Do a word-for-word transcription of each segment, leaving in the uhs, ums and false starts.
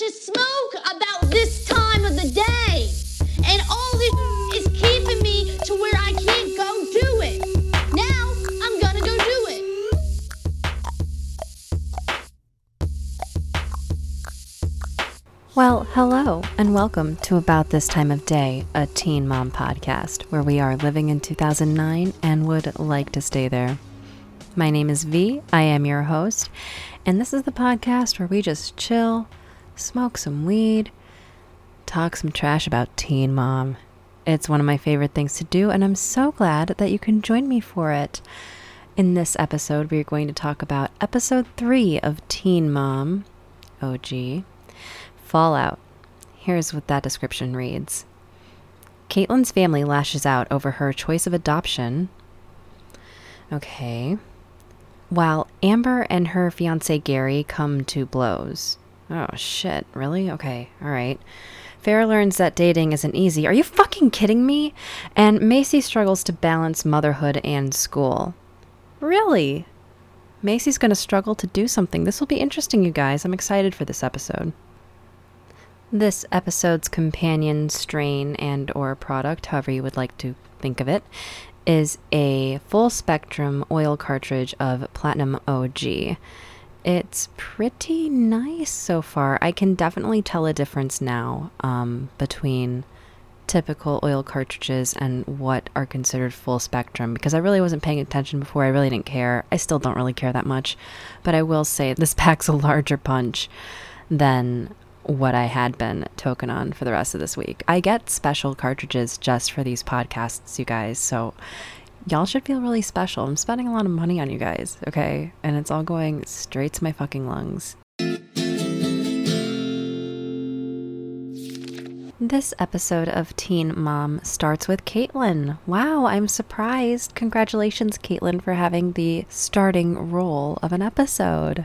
to smoke about this time of the day. And all this is keeping me to where I can't go do it. Now, I'm gonna go do it. Well, hello, and welcome to About This Time of Day, a Teen Mom podcast, where we are living in two thousand nine and would like to stay there. My name is V, I am your host, and this is the podcast where we just chill, smoke some weed, talk some trash about Teen Mom. It's one of my favorite things to do, and I'm so glad that you can join me for it. In this episode, we're going to talk about episode three of Teen Mom O G, Fallout. Here's what that description reads. Catelyn's family lashes out over her choice of adoption. Okay. While Amber and her fiancé Gary come to blows. Oh, shit. Really? Okay. All right. Farrah learns that dating isn't easy. Are you fucking kidding me? And Maci struggles to balance motherhood and school. Really? Maci's going to struggle to do something. This will be interesting, you guys. I'm excited for this episode. This episode's companion, strain, and or product, however you would like to think of it, is a full-spectrum oil cartridge of Platinum O G. It's pretty nice so far. I can definitely tell a difference now um, between typical oil cartridges and what are considered full-spectrum, because I really wasn't paying attention before. I really didn't care. I still don't really care that much, but I will say this packs a larger punch than what I had been token on for the rest of this week. I get special cartridges just for these podcasts, you guys, so y'all should feel really special. I'm spending a lot of money on you guys, okay? And it's all going straight to my fucking lungs. This episode of Teen Mom starts with Catelynn. Wow, I'm surprised. Congratulations, Catelynn, for having the starting role of an episode.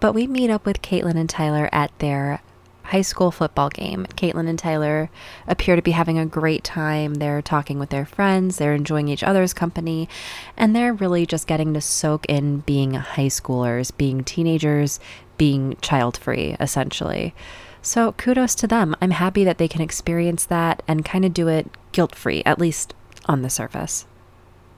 But we meet up with Catelynn and Tyler at their high school football game. Catelynn and Tyler appear to be having a great time. They're talking with their friends. They're enjoying each other's company. And they're really just getting to soak in being high schoolers, being teenagers, being child-free, essentially. So kudos to them. I'm happy that they can experience that and kind of do it guilt-free, at least on the surface.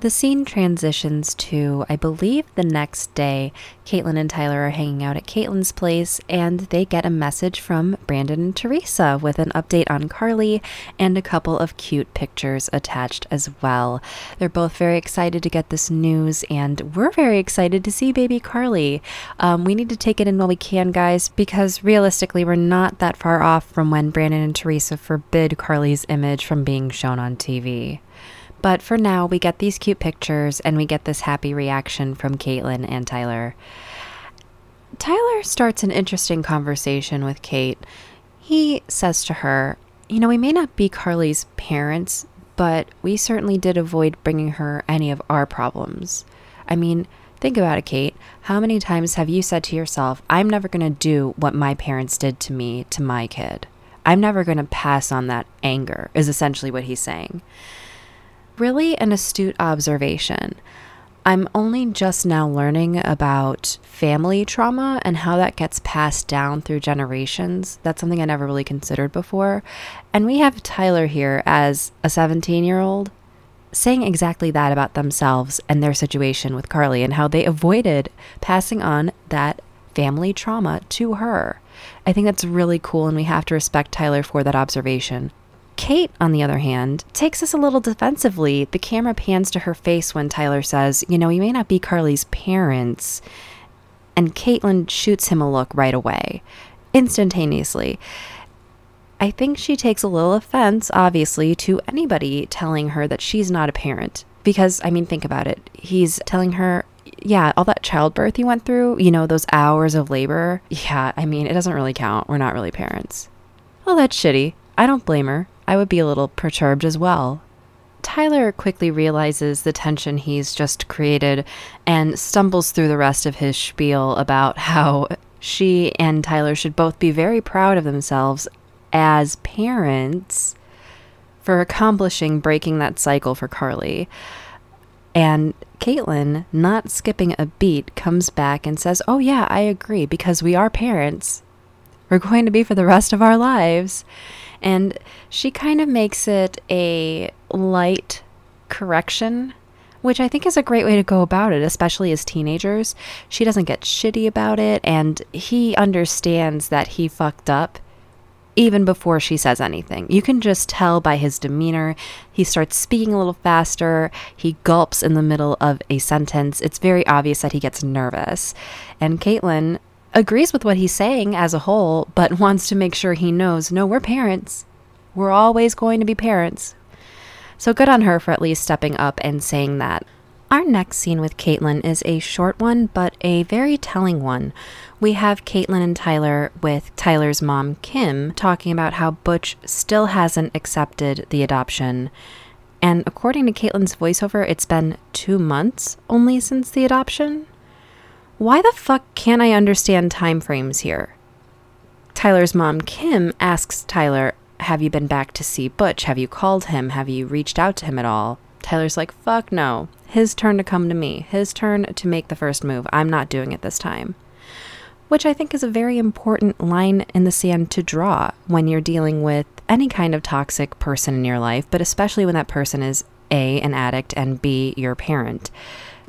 The scene transitions to, I believe, the next day. Catelynn and Tyler are hanging out at Catelyn's place, and they get a message from Brandon and Teresa with an update on Carly and a couple of cute pictures attached as well. They're both very excited to get this news, and we're very excited to see baby Carly. Um, we need to take it in while we can, guys, because realistically, we're not that far off from when Brandon and Teresa forbid Carly's image from being shown on T V. But for now, we get these cute pictures and we get this happy reaction from Catelynn and Tyler. Tyler starts an interesting conversation with Kate. He says to her, you know, we may not be Carly's parents, but we certainly did avoid bringing her any of our problems. I mean, think about it, Kate. How many times have you said to yourself, I'm never going to do what my parents did to me, to my kid. I'm never going to pass on that anger, is essentially what he's saying. Really an astute observation. I'm only just now learning about family trauma and how that gets passed down through generations. That's something I never really considered before. And we have Tyler here as a seventeen-year-old saying exactly that about themselves and their situation with Carly and how they avoided passing on that family trauma to her. I think that's really cool, and we have to respect Tyler for that observation. Kate, on the other hand, takes this a little defensively. The camera pans to her face when Tyler says, you know, you may not be Carly's parents. And Catelynn shoots him a look right away, instantaneously. I think she takes a little offense, obviously, to anybody telling her that she's not a parent. Because, I mean, think about it. He's telling her, yeah, all that childbirth you went through, you know, those hours of labor. Yeah, I mean, it doesn't really count. We're not really parents. Well, that's shitty. I don't blame her. I would be a little perturbed as well. Tyler quickly realizes the tension he's just created and stumbles through the rest of his spiel about how she and Tyler should both be very proud of themselves as parents for accomplishing breaking that cycle for Carly. And Catelynn, not skipping a beat, comes back and says, oh yeah, I agree, because we are parents. we're going to be for the rest of our lives. And she kind of makes it a light correction, which I think is a great way to go about it, especially as teenagers. She doesn't get shitty about it, and he understands that he fucked up even before she says anything. You can just tell by his demeanor. He starts speaking a little faster. He gulps in the middle of a sentence. It's very obvious that he gets nervous. And Catelynn agrees with what he's saying as a whole, but wants to make sure he knows, no, we're parents. We're always going to be parents. So good on her for at least stepping up and saying that. Our next scene with Catelynn is a short one, but a very telling one. We have Catelynn and Tyler with Tyler's mom, Kim, talking about how Butch still hasn't accepted the adoption. And according to Catelyn's voiceover, it's been two months only since the adoption. Why the fuck can't I understand timeframes here? Tyler's mom, Kim, asks Tyler, have you been back to see Butch? Have you called him? Have you reached out to him at all? Tyler's like, fuck no. His turn to come to me. His turn to make the first move. I'm not doing it this time. Which I think is a very important line in the sand to draw when you're dealing with any kind of toxic person in your life, but especially when that person is A, an addict, and B, your parent.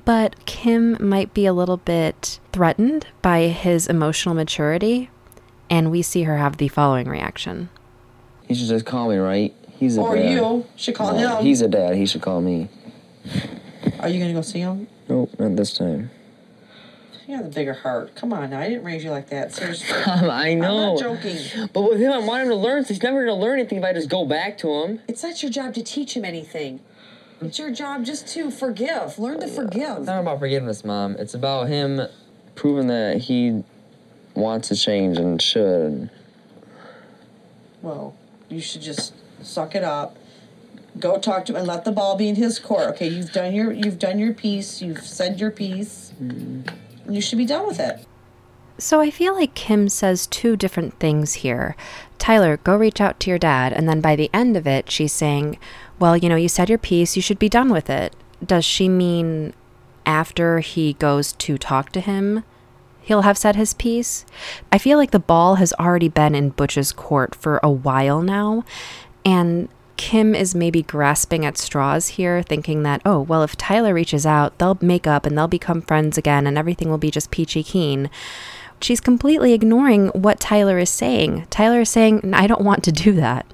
But Kim might be a little bit threatened by his emotional maturity, and we see her have the following reaction. You should just call me, right? He's a or dad. Or you should call no, him. He's a dad. He should call me. Are you going to go see him? Nope, not this time. You have the bigger heart. Come on now. I didn't raise you like that. Seriously. I know. I'm not joking. But with him, I want him to learn. So he's never going to learn anything if I just go back to him. It's not your job to teach him anything. It's your job just to forgive. Learn to forgive. It's not about forgiveness, Mom. It's about him proving that he wants to change and should. Well, you should just suck it up. Go talk to him and let the ball be in his court. Okay, you've done your you've done your piece. You've said your piece. Mm-hmm. You should be done with it. So I feel like Kim says two different things here. Tyler, go reach out to your dad. And then by the end of it, she's saying, well, you know, you said your piece. You should be done with it. Does she mean after he goes to talk to him, he'll have said his piece? I feel like the ball has already been in Butch's court for a while now. And Kim is maybe grasping at straws here, thinking that, oh, well, if Tyler reaches out, they'll make up and they'll become friends again and everything will be just peachy keen. She's completely ignoring what Tyler is saying. Tyler is saying, I don't want to do that.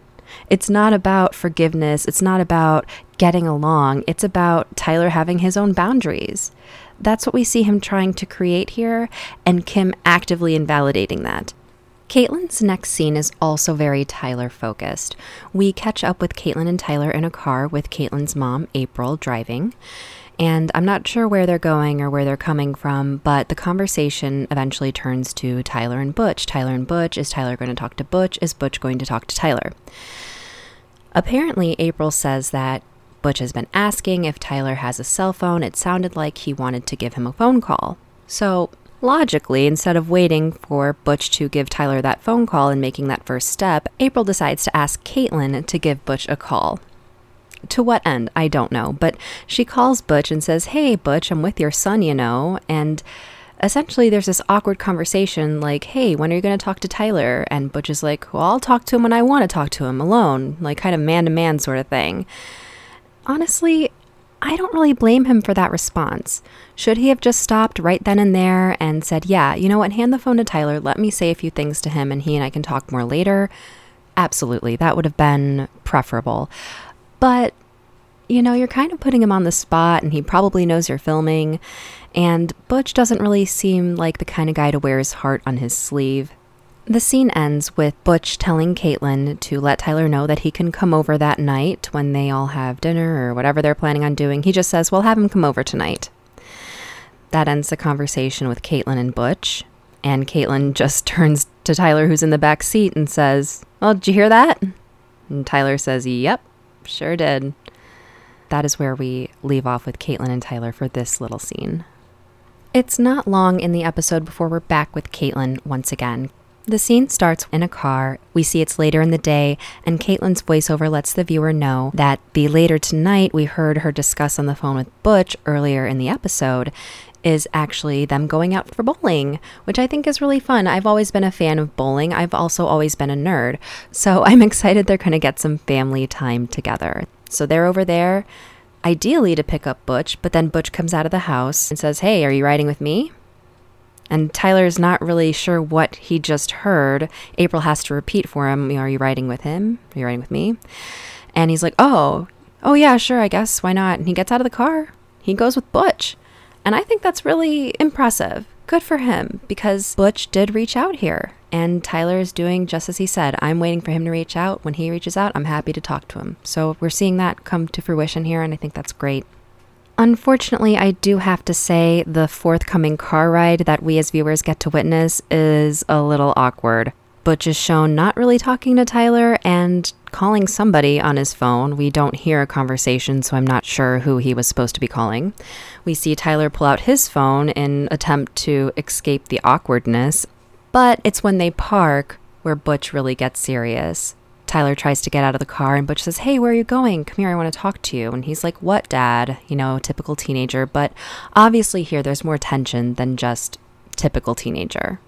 It's not about forgiveness. It's not about getting along. It's about Tyler having his own boundaries. That's what we see him trying to create here, and Kim actively invalidating that. Catelyn's next scene is also very Tyler-focused. We catch up with Catelynn and Tyler in a car with Catelyn's mom, April, driving. And I'm not sure where they're going or where they're coming from, but the conversation eventually turns to Tyler and Butch. Tyler and Butch. Is Tyler going to talk to Butch? Is Butch going to talk to Tyler? Apparently, April says that Butch has been asking if Tyler has a cell phone. It sounded like he wanted to give him a phone call. So logically, instead of waiting for Butch to give Tyler that phone call and making that first step, April decides to ask Catelynn to give Butch a call. To what end? I don't know. But she calls Butch and says, hey, Butch, I'm with your son, you know. And essentially, there's this awkward conversation like, hey, when are you going to talk to Tyler? And Butch is like, well, I'll talk to him when I want to talk to him alone, like kind of man-to-man sort of thing. Honestly, I don't really blame him for that response. Should he have just stopped right then and there and said, yeah, you know what, hand the phone to Tyler, let me say a few things to him and he and I can talk more later? Absolutely, that would have been preferable. But, you know, you're kind of putting him on the spot and he probably knows you're filming, and Butch doesn't really seem like the kind of guy to wear his heart on his sleeve. The scene ends with Butch telling Catelynn to let Tyler know that he can come over that night when they all have dinner or whatever they're planning on doing. He just says, well, have him come over tonight. That ends the conversation with Catelynn and Butch. And Catelynn just turns to Tyler, who's in the back seat, and says, well, did you hear that? And Tyler says, yep, sure did. That is where we leave off with Catelynn and Tyler for this little scene. It's not long in the episode before we're back with Catelynn once again. The scene starts in a car. We see it's later in the day, and Catelyn's voiceover lets the viewer know that the later tonight we heard her discuss on the phone with Butch earlier in the episode is actually them going out for bowling, which I think is really fun. I've always been a fan of bowling. I've also always been a nerd. So I'm excited they're going to get some family time together. So they're over there, ideally to pick up Butch, but then Butch comes out of the house and says, "Hey, are you riding with me?" And Tyler's not really sure what he just heard. April has to repeat for him, "Are you riding with him? Are you riding with me?" And he's like, oh, oh yeah, sure, I guess, why not? And he gets out of the car. He goes with Butch. And I think that's really impressive. Good for him, because Butch did reach out here. And Tyler is doing just as he said. I'm waiting for him to reach out. When he reaches out, I'm happy to talk to him. So we're seeing that come to fruition here, and I think that's great. Unfortunately, I do have to say the forthcoming car ride that we as viewers get to witness is a little awkward. Butch is shown not really talking to Tyler and calling somebody on his phone. We don't hear a conversation, so I'm not sure who he was supposed to be calling. We see Tyler pull out his phone in attempt to escape the awkwardness, but it's when they park where Butch really gets serious. Tyler tries to get out of the car and Butch says, "Hey, where are you going? Come here, I want to talk to you." And he's like, "What, Dad?" You know, typical teenager. But obviously here there's more tension than just typical teenager.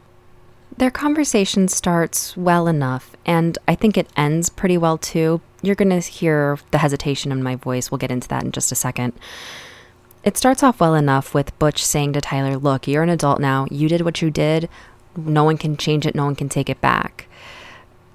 Their conversation starts well enough, and I think it ends pretty well too. You're going to hear the hesitation in my voice. We'll get into that in just a second. It starts off well enough with Butch saying to Tyler, "Look, you're an adult now. You did what you did. No one can change it. No one can take it back."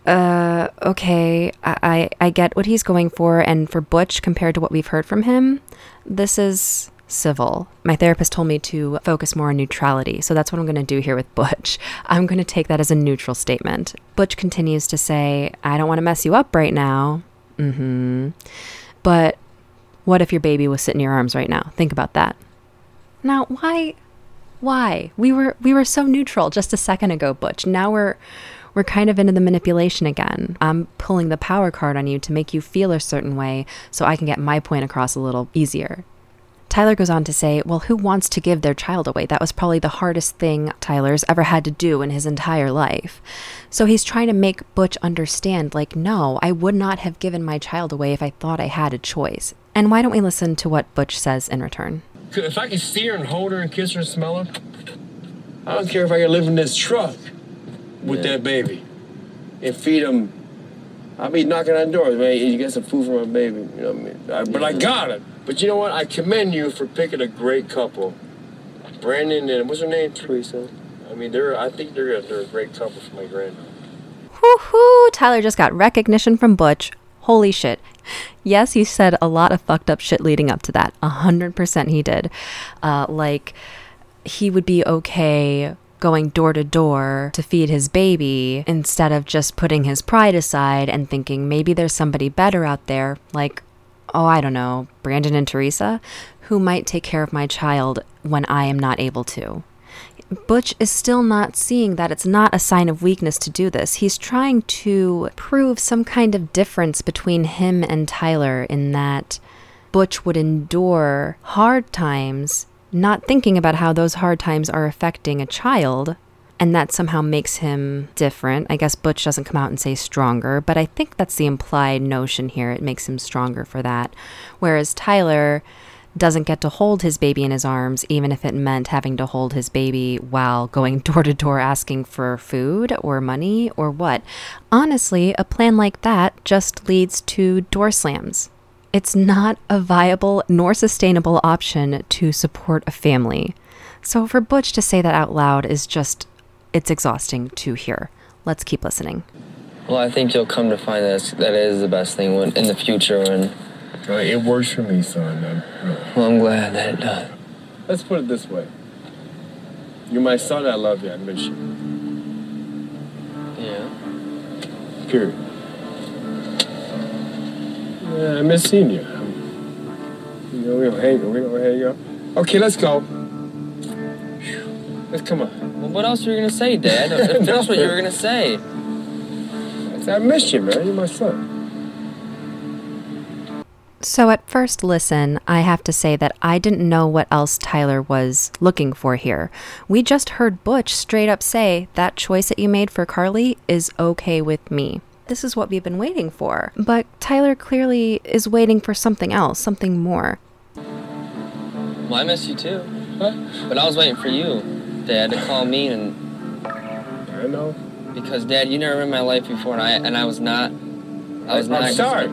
Uh, okay, I, I, I get what he's going for, and for Butch, compared to what we've heard from him, this is civil. My therapist told me to focus more on neutrality, so that's what I'm going to do here with Butch. I'm going to take that as a neutral statement. Butch continues to say, "I don't want to mess you up right now." Mm-hmm. "But what if your baby was sitting in your arms right now? Think about that." Now, why? Why? We were, we were so neutral just a second ago, Butch. Now we're... We're kind of into the manipulation again. I'm pulling the power card on you to make you feel a certain way so I can get my point across a little easier. Tyler goes on to say, well, who wants to give their child away? That was probably the hardest thing Tyler's ever had to do in his entire life. So he's trying to make Butch understand, like, no, I would not have given my child away if I thought I had a choice. And why don't we listen to what Butch says in return? If I could see her and hold her and kiss her and smell her, I don't care if I could live in this truck with yeah. that baby and feed him. I'll be knocking on doors, man. You get some food for my baby, you know what I mean? I, but yeah. I got it. But you know what? I commend you for picking a great couple. Brandon and what's her name? Teresa. I mean, they're. I think they're, they're a great couple for my granddaughter. Woo-hoo! Tyler just got recognition from Butch. Holy shit. Yes, he said a lot of fucked up shit leading up to that. A hundred percent he did. Uh, like, he would be okay going door to door to feed his baby instead of just putting his pride aside and thinking maybe there's somebody better out there, like, oh, I don't know, Brandon and Teresa, who might take care of my child when I am not able to. Butch is still not seeing that it's not a sign of weakness to do this. He's trying to prove some kind of difference between him and Tyler in that Butch would endure hard times not thinking about how those hard times are affecting a child, and that somehow makes him different. I guess Butch doesn't come out and say stronger, but I think that's the implied notion here. It makes him stronger for that. Whereas Tyler doesn't get to hold his baby in his arms, even if it meant having to hold his baby while going door to door asking for food or money or what. Honestly, a plan like that just leads to door slams. It's not a viable nor sustainable option to support a family. So for Butch to say that out loud is just, it's exhausting to hear. Let's keep listening. Well, I think you'll come to find that that is the best thing when, in the future. When uh, it works for me, son. I'm, really. Well, I'm glad that it does. Let's put it this way. You're my son. I love you. I miss you. Yeah. Period. Yeah, I miss seeing you. You know, we don't hang, we don't hang out. Okay, let's go. Let's come on. Well, what else were you gonna say, Dad? If that's what you were gonna say. I miss you, man. You're my son. So at first listen, I have to say that I didn't know what else Tyler was looking for here. We just heard Butch straight up say, that choice that you made for Carly is okay with me. This is what we've been waiting for. But Tyler clearly is waiting for something else, something more. Well, I miss you too. Huh? But I was waiting for you, Dad, to call me and... I know. Because, Dad, you never been in my life before, and I and I was not... I was I'm not... I'm sorry.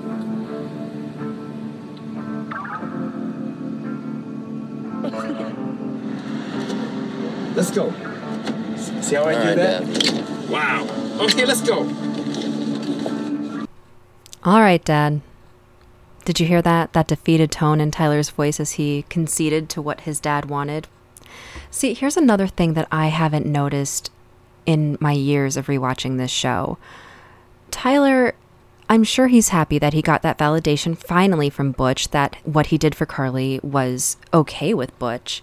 Let's go. See how I all do right, that? Dad. Wow. Okay, let's go. All right, Dad. Did you hear that? That defeated tone in Tyler's voice as he conceded to what his dad wanted. See, here's another thing that I haven't noticed in my years of rewatching this show. Tyler, I'm sure he's happy that he got that validation finally from Butch, that what he did for Carly was okay with Butch.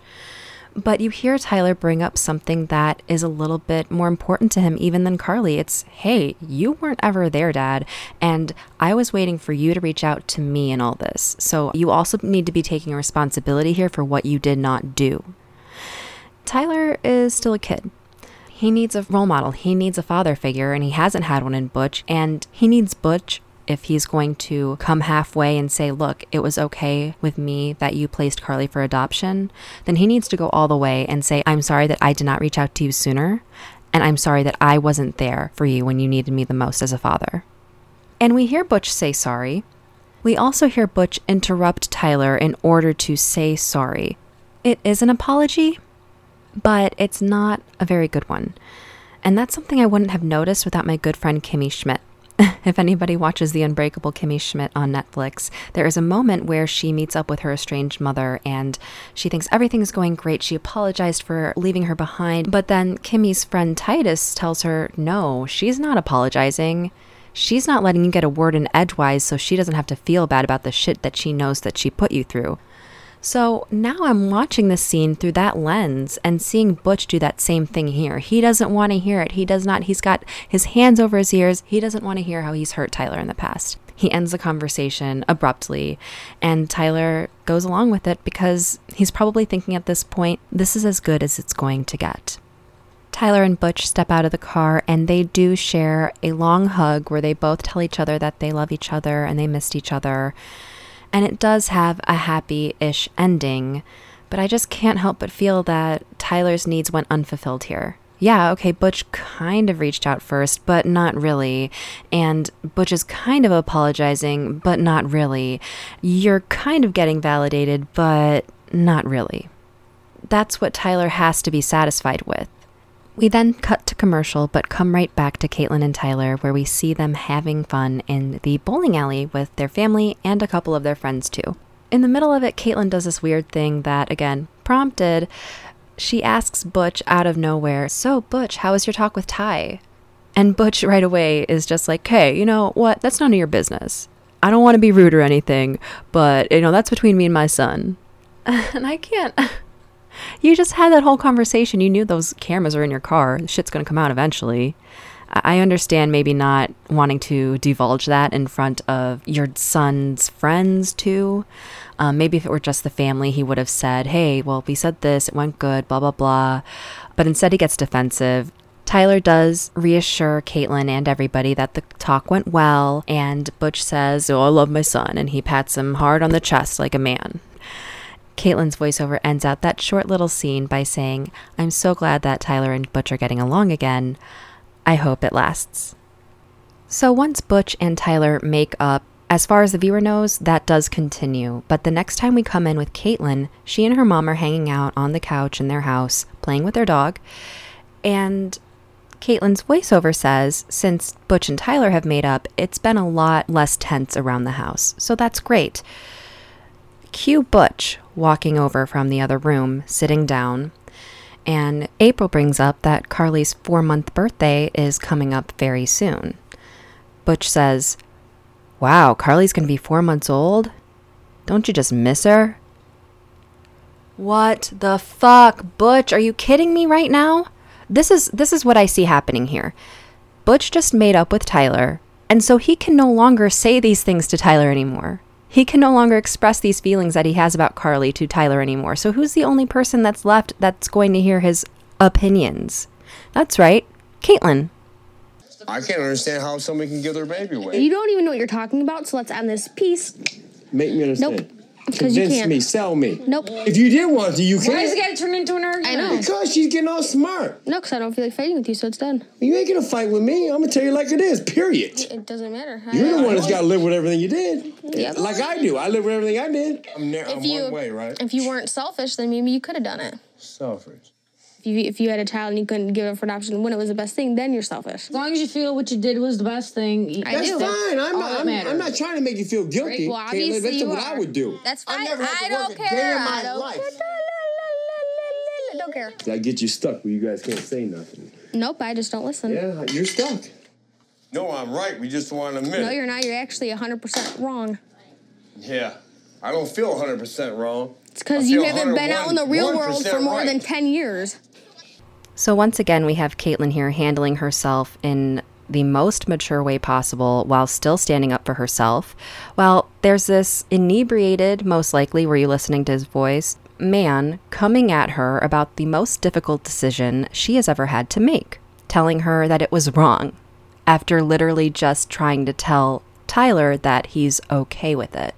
But you hear Tyler bring up something that is a little bit more important to him even than Carly. It's, hey, you weren't ever there, Dad, and I was waiting for you to reach out to me in all this. So you also need to be taking responsibility here for what you did not do. Tyler is still a kid. He needs a role model. He needs a father figure, and he hasn't had one in Butch, and he needs Butch if he's going to come halfway and say, look, it was okay with me that you placed Carly for adoption, then he needs to go all the way and say, I'm sorry that I did not reach out to you sooner, and I'm sorry that I wasn't there for you when you needed me the most as a father. And we hear Butch say sorry. We also hear Butch interrupt Tyler in order to say sorry. It is an apology, but it's not a very good one. And that's something I wouldn't have noticed without my good friend Kimmy Schmidt. If anybody watches The Unbreakable Kimmy Schmidt on Netflix, there is a moment where she meets up with her estranged mother and she thinks everything is going great. She apologized for leaving her behind, but then Kimmy's friend Titus tells her, no, she's not apologizing. She's not letting you get a word in edgewise so she doesn't have to feel bad about the shit that she knows that she put you through. So now I'm watching this scene through that lens and seeing Butch do that same thing here. He doesn't want to hear it. He does not. He's got his hands over his ears. He doesn't want to hear how he's hurt Tyler in the past. He ends the conversation abruptly, and Tyler goes along with it because he's probably thinking at this point, this is as good as it's going to get. Tyler and Butch step out of the car, and they do share a long hug where they both tell each other that they love each other and they missed each other. And it does have a happy-ish ending, but I just can't help but feel that Tyler's needs went unfulfilled here. Yeah, okay, Butch kind of reached out first, but not really. And Butch is kind of apologizing, but not really. You're kind of getting validated, but not really. That's what Tyler has to be satisfied with. We then cut to commercial, but come right back to Catelynn and Tyler, where we see them having fun in the bowling alley with their family and a couple of their friends, too. In the middle of it, Catelynn does this weird thing that, again, prompted, she asks Butch out of nowhere, so, Butch, how was your talk with Ty? And Butch right away is just like, hey, you know what? That's none of your business. I don't want to be rude or anything, but, you know, that's between me and my son. And I can't... You just had that whole conversation. You knew those cameras are in your car. Shit's going to come out eventually. I understand maybe not wanting to divulge that in front of your son's friends, too. Um, maybe if it were just the family, he would have said, hey, well, we said this, it went good, blah, blah, blah. But instead he gets defensive. Tyler does reassure Catelynn and everybody that the talk went well. And Butch says, oh, I love my son. And he pats him hard on the chest like a man. Caitlyn's voiceover ends out that short little scene by saying, I'm so glad that Tyler and Butch are getting along again. I hope it lasts. So once Butch and Tyler make up, as far as the viewer knows, that does continue. But the next time we come in with Catelynn, she and her mom are hanging out on the couch in their house, playing with their dog. And Caitlyn's voiceover says, since Butch and Tyler have made up, it's been a lot less tense around the house. So that's great. Cue Butch walking over from the other room, sitting down, and April brings up that Carly's four-month birthday is coming up very soon. Butch says, wow, Carly's going to be four months old? Don't you just miss her? What the fuck, Butch? Are you kidding me right now? This is this is what I see happening here. Butch just made up with Tyler, and so he can no longer say these things to Tyler anymore. He can no longer express these feelings that he has about Carly to Tyler anymore. So who's the only person that's left that's going to hear his opinions? That's right, Catelynn. I can't understand how somebody can give their baby away. You don't even know what you're talking about, so let's end this. Peace. Make me understand. Nope. Convince me, sell me. Nope. If you did want to, you can't. Why does it got to turn into an argument? I know. Because she's getting all smart. No, because I don't feel like fighting with you, so it's done. You ain't going to fight with me. I'm going to tell you like it is, period. It doesn't matter. I You're the one that's got to live with everything you did. Yep. Like I do. I live with everything I did. I'm, there, I'm you, one way, right? If you weren't selfish, then maybe you could have done it. Selfish. If you, if you had a child and you couldn't give it for adoption when it was the best thing, then you're selfish. As long as you feel what you did was the best thing. I that's do. fine. I'm not, I'm, I'm not trying to make you feel guilty. Right? Well, obviously that's you what are. I would do. That's fine. I, never I don't care. I don't life. care. Don't care. I get you stuck where you guys can't say nothing. Nope, I just don't listen. Yeah, you're stuck. No, I'm right. We just want to admit. No, you're not. You're actually one hundred percent wrong. Yeah. I don't feel one hundred percent wrong. It's because you haven't been out in the real world for more right. than ten years. So once again, we have Catelynn here handling herself in the most mature way possible while still standing up for herself. Well, there's this inebriated, most likely, were you listening to his voice, man coming at her about the most difficult decision she has ever had to make, telling her that it was wrong after literally just trying to tell Tyler that he's okay with it.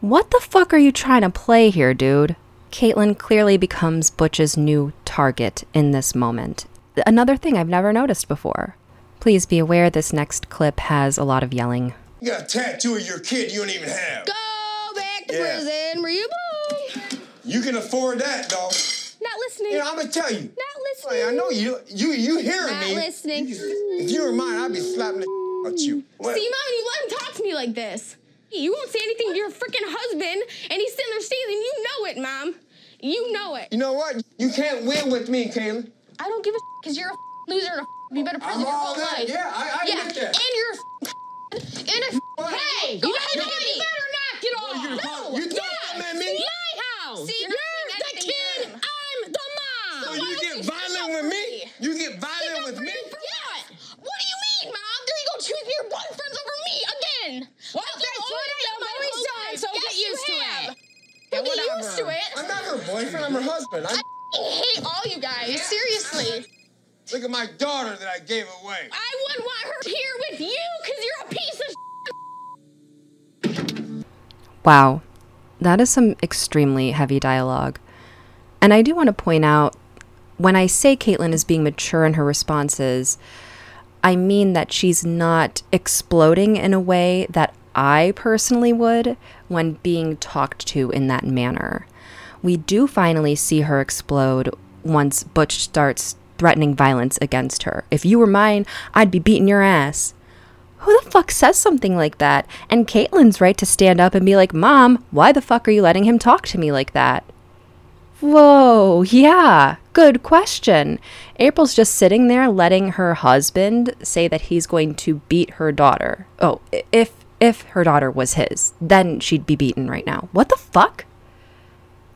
What the fuck are you trying to play here, dude? Catelynn clearly becomes Butch's new target in this moment. Another thing I've never noticed before. Please be aware this next clip has a lot of yelling. You got a tattoo of your kid you don't even have. Go back to yeah. prison where you belong. You can afford that, dog. Not listening. You know, I'm going to tell you. Not listening. Like, I know you You, you hearing me. Not listening. If you were mine, I'd be slapping the at you. What? See, Mom, you let him talk to me like this. You won't say anything to your freaking husband, and he's sitting there seething. You know it, Mom. You know it. You know what? You can't win with me, Catelynn. I don't give a because you're a loser and a be better prison your whole that. life. Yeah, I, I yeah. get that. And you're a and a hey, go you ahead and get me. You better not get off. Well, no, you don't yeah. come at me. My house. See, you're, you're the kid. Them. I'm the mom. So, so you get violent with me? You get violent with me? Yeah. What do you mean, Mom? There you go, choose your boyfriends over me again. What? That's what I've always done. So get used to it. Get used to it. I'm not her boyfriend. I'm her husband. I hate all you guys, yeah. seriously. Look at my daughter that I gave away. I wouldn't want her here with you because you're a piece of Wow, that is some extremely heavy dialogue. And I do want to point out, when I say Catelynn is being mature in her responses, I mean that she's not exploding in a way that I personally would when being talked to in that manner. We do finally see her explode once Butch starts threatening violence against her. If you were mine, I'd be beating your ass. Who the fuck says something like that? And Catelyn's right to stand up and be like, Mom, why the fuck are you letting him talk to me like that? Whoa, yeah, good question. April's just sitting there letting her husband say that he's going to beat her daughter. Oh, if, if her daughter was his, then she'd be beaten right now. What the fuck?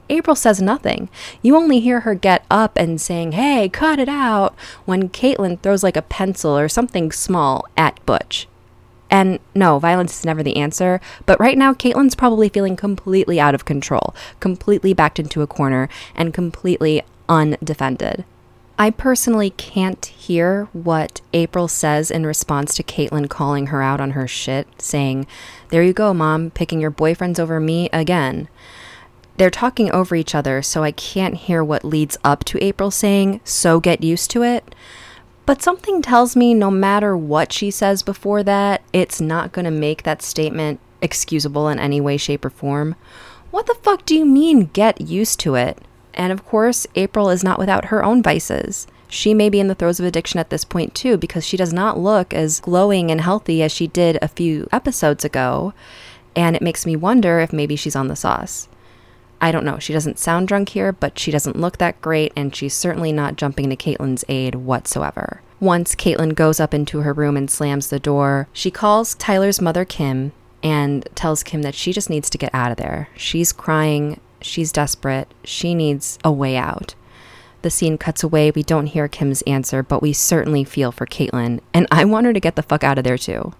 April says nothing. You only hear her get up and saying, hey, cut it out, when Catelynn throws like a pencil or something small at Butch. And no, violence is never the answer, but right now Catelyn's probably feeling completely out of control, completely backed into a corner, and completely undefended. I personally can't hear what April says in response to Catelynn calling her out on her shit, saying, there you go, Mom, picking your boyfriends over me again. They're talking over each other, so I can't hear what leads up to April saying, so get used to it. But something tells me no matter what she says before that, it's not going to make that statement excusable in any way, shape, or form. What the fuck do you mean, get used to it? And of course, April is not without her own vices. She may be in the throes of addiction at this point too, because she does not look as glowing and healthy as she did a few episodes ago. And it makes me wonder if maybe she's on the sauce. I don't know. She doesn't sound drunk here, but she doesn't look that great, and she's certainly not jumping to Catelyn's aid whatsoever. Once Catelynn goes up into her room and slams the door, she calls Tyler's mother, Kim, and tells Kim that she just needs to get out of there. She's crying. She's desperate. She needs a way out. The scene cuts away. We don't hear Kim's answer, but we certainly feel for Catelynn, and I want her to get the fuck out of there too.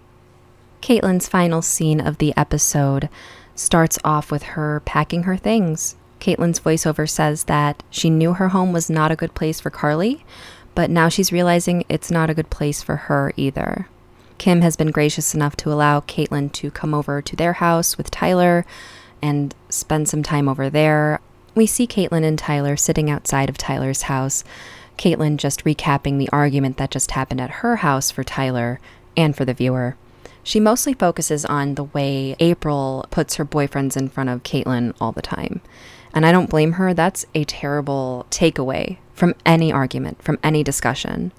Catelyn's final scene of the episode starts off with her packing her things. Catelyn's voiceover says that she knew her home was not a good place for Carly, but now she's realizing it's not a good place for her either. Kim has been gracious enough to allow Catelynn to come over to their house with Tyler and spend some time over there. We see Catelynn and Tyler sitting outside of Tyler's house, Catelynn just recapping the argument that just happened at her house for Tyler and for the viewer. She mostly focuses on the way April puts her boyfriends in front of Catelynn all the time. And I don't blame her. That's a terrible takeaway from any argument, from any discussion.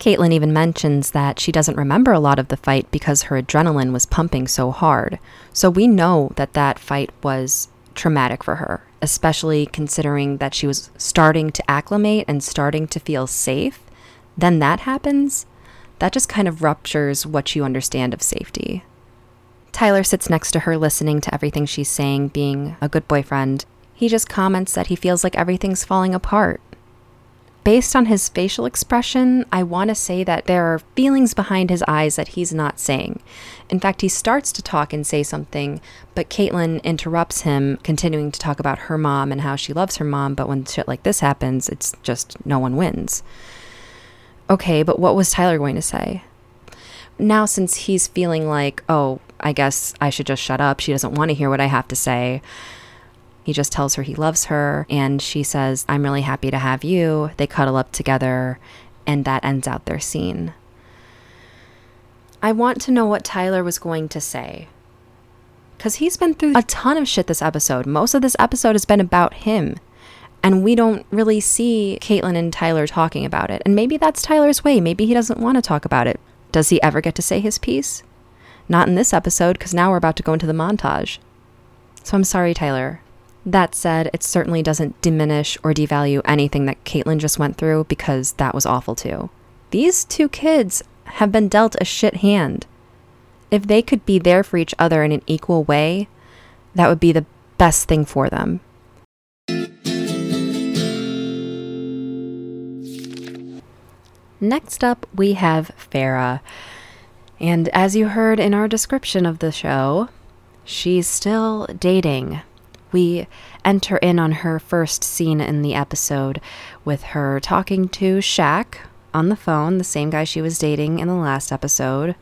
Catelynn even mentions that she doesn't remember a lot of the fight because her adrenaline was pumping so hard. So we know that that fight was traumatic for her, especially considering that she was starting to acclimate and starting to feel safe. Then that happens. That just kind of ruptures what you understand of safety. Tyler sits next to her, listening to everything she's saying, being a good boyfriend. He just comments that he feels like everything's falling apart. Based on his facial expression, I want to say that there are feelings behind his eyes that he's not saying. In fact, he starts to talk and say something, but Catelynn interrupts him, continuing to talk about her mom and how she loves her mom, but when shit like this happens, it's just no one wins. Okay, but what was Tyler going to say? Now, since he's feeling like, oh, I guess I should just shut up, she doesn't want to hear what I have to say, he just tells her he loves her, and she says, I'm really happy to have you. They cuddle up together, and that ends out their scene. I want to know what Tyler was going to say, because he's been through a ton of shit this episode. Most of this episode has been about him, and we don't really see Catelynn and Tyler talking about it. And maybe that's Tyler's way. Maybe he doesn't want to talk about it. Does he ever get to say his piece? Not in this episode, because now we're about to go into the montage. So I'm sorry, Tyler. That said, it certainly doesn't diminish or devalue anything that Catelynn just went through, because that was awful too. These two kids have been dealt a shit hand. If they could be there for each other in an equal way, that would be the best thing for them. Next up, we have Farrah. And as you heard in our description of the show, she's still dating. We enter in on her first scene in the episode with her talking to Shaq on the phone, the same guy she was dating in the last episode.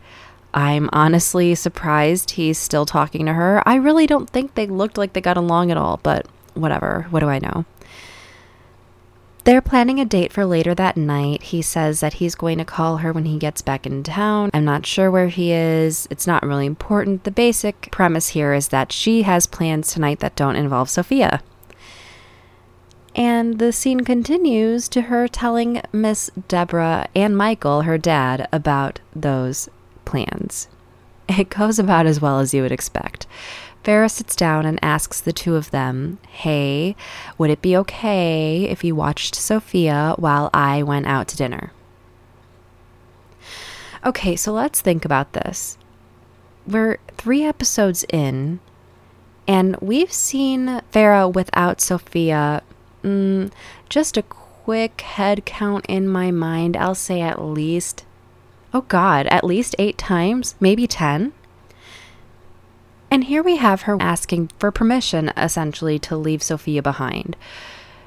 I'm honestly surprised he's still talking to her. I really don't think they looked like they got along at all, but whatever. What do I know? They're planning a date for later that night. He says that he's going to call her when he gets back in town. I'm not sure where he is. It's not really important. The basic premise here is that she has plans tonight that don't involve Sophia. And the scene continues to her telling Miss Deborah and Michael, her dad, about those plans. It goes about as well as you would expect. Farrah sits down and asks the two of them, hey, would it be okay if you watched Sophia while I went out to dinner? Okay, so let's think about this. We're three episodes in, and we've seen Farrah without Sophia. Mm, just a quick head count in my mind. I'll say at least, oh God, at least eight times, maybe ten. And here we have her asking for permission, essentially, to leave Sophia behind.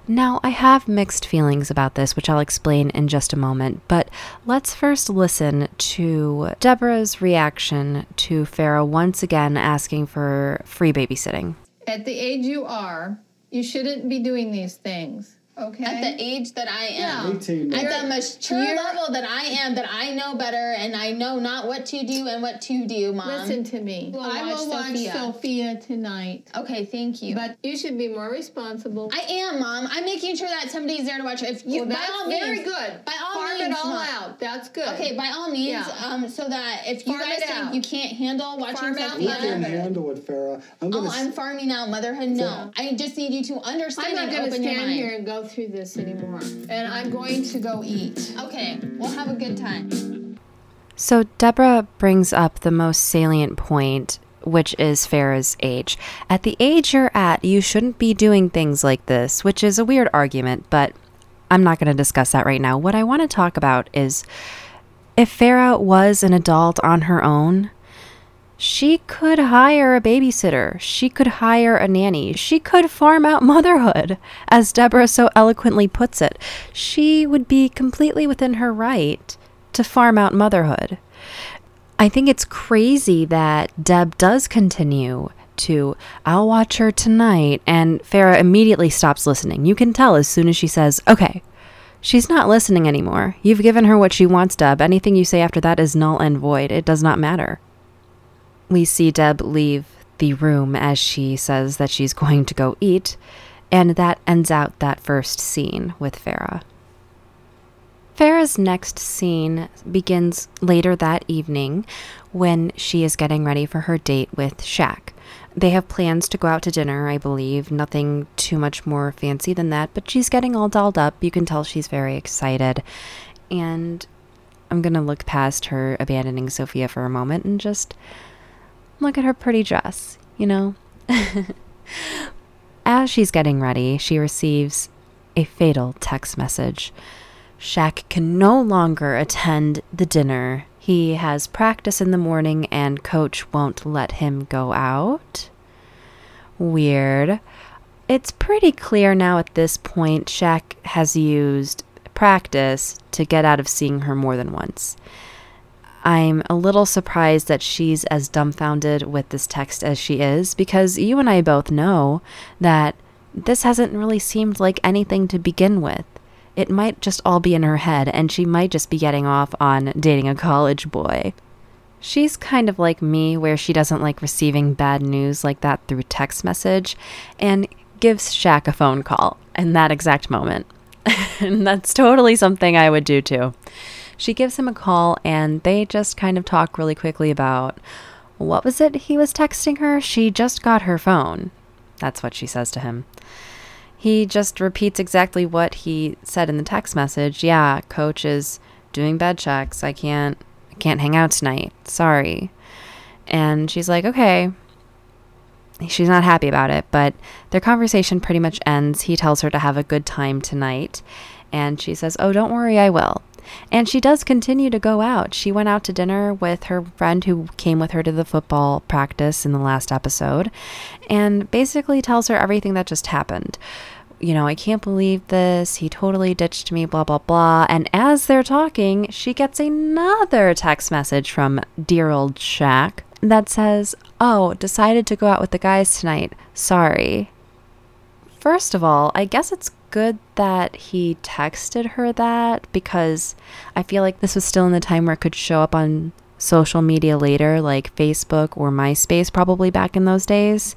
Now, I have mixed feelings about this, which I'll explain in just a moment, but let's first listen to Deborah's reaction to Farrah once again asking for free babysitting. At the age you are, you shouldn't be doing these things. Okay. At the age that I am, yeah. eighteen, at the mature level that I am, that I know better, and I know not what to do and what to do, Mom. Listen to me. We'll I will watch Sophia. watch Sophia tonight. Okay, thank you. But you should be more responsible. I am, Mom. I'm making sure that somebody's there to watch her. If you, well, by all means, very good. By all Farm means, it all Mom. Out. That's good. Okay, by all means, yeah. um, so that if you farm guys think out. You can't handle watching farm Sophia, you can handle it, Farrah. I'm gonna oh, s- I'm farming out motherhood. No, I just need you to understand. I'm not going to stand here and go through this anymore, and I'm going to go eat. Okay, we'll have a good time. So Deborah brings up the most salient point, which is Farrah's age. At the age you're at, you shouldn't be doing things like this, which is a weird argument, but I'm not going to discuss that right now. What I want to talk about is if Farrah was an adult on her own, she could hire a babysitter. She could hire a nanny. She could farm out motherhood, as Deborah so eloquently puts it. She would be completely within her right to farm out motherhood. I think it's crazy that Deb does continue to, I'll watch her tonight, and Farrah immediately stops listening. You can tell as soon as she says, okay, she's not listening anymore. You've given her what she wants, Deb. Anything you say after that is null and void. It does not matter. We see Deb leave the room as she says that she's going to go eat, and that ends out that first scene with Farrah. Farrah's next scene begins later that evening when she is getting ready for her date with Shaq. They have plans to go out to dinner, I believe. Nothing too much more fancy than that, but she's getting all dolled up. You can tell she's very excited. And I'm going to look past her abandoning Sophia for a moment and just look at her pretty dress, you know? As she's getting ready, she receives a fatal text message. Shaq can no longer attend the dinner. He has practice in the morning and coach won't let him go out. Weird. It's pretty clear now at this point Shaq has used practice to get out of seeing her more than once. I'm a little surprised that she's as dumbfounded with this text as she is, because you and I both know that this hasn't really seemed like anything to begin with. It might just all be in her head, and she might just be getting off on dating a college boy. She's kind of like me, where she doesn't like receiving bad news like that through text message, and gives Shaq a phone call in that exact moment. And that's totally something I would do too. She gives him a call, and they just kind of talk really quickly about, what was it he was texting her? She just got her phone. That's what she says to him. He just repeats exactly what he said in the text message. Yeah, coach is doing bed checks. I can't I can't hang out tonight. Sorry. And she's like, okay. She's not happy about it, but their conversation pretty much ends. He tells her to have a good time tonight. And she says, oh, don't worry, I will. And she does continue to go out. She went out to dinner with her friend who came with her to the football practice in the last episode, and basically tells her everything that just happened. You know, I can't believe this. He totally ditched me, blah, blah, blah. And as they're talking, she gets another text message from dear old Shaq that says, oh, decided to go out with the guys tonight. Sorry. First of all, I guess it's good that he texted her that, because I feel like this was still in the time where it could show up on social media later, like Facebook or MySpace probably back in those days.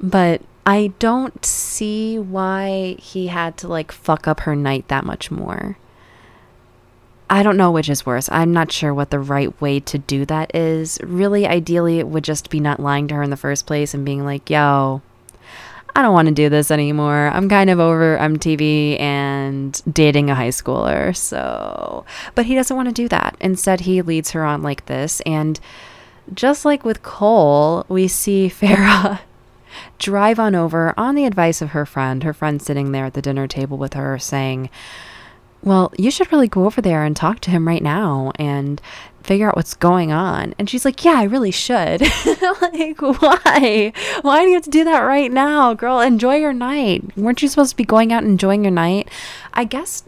But I don't see why he had to like fuck up her night that much more. I don't know which is worse. I'm not sure what the right way to do that is. Really, ideally, it would just be not lying to her in the first place and being like, yo, I don't want to do this anymore. I'm kind of over M T V and dating a high schooler. So, but he doesn't want to do that. Instead, he leads her on like this. And just like with Cole, we see Farrah drive on over on the advice of her friend, her friend sitting there at the dinner table with her saying, well, you should really go over there and talk to him right now and figure out what's going on. And she's like, yeah, I really should. Like, why? Why do you have to do that right now, girl? Enjoy your night. Weren't you supposed to be going out and enjoying your night? I guess,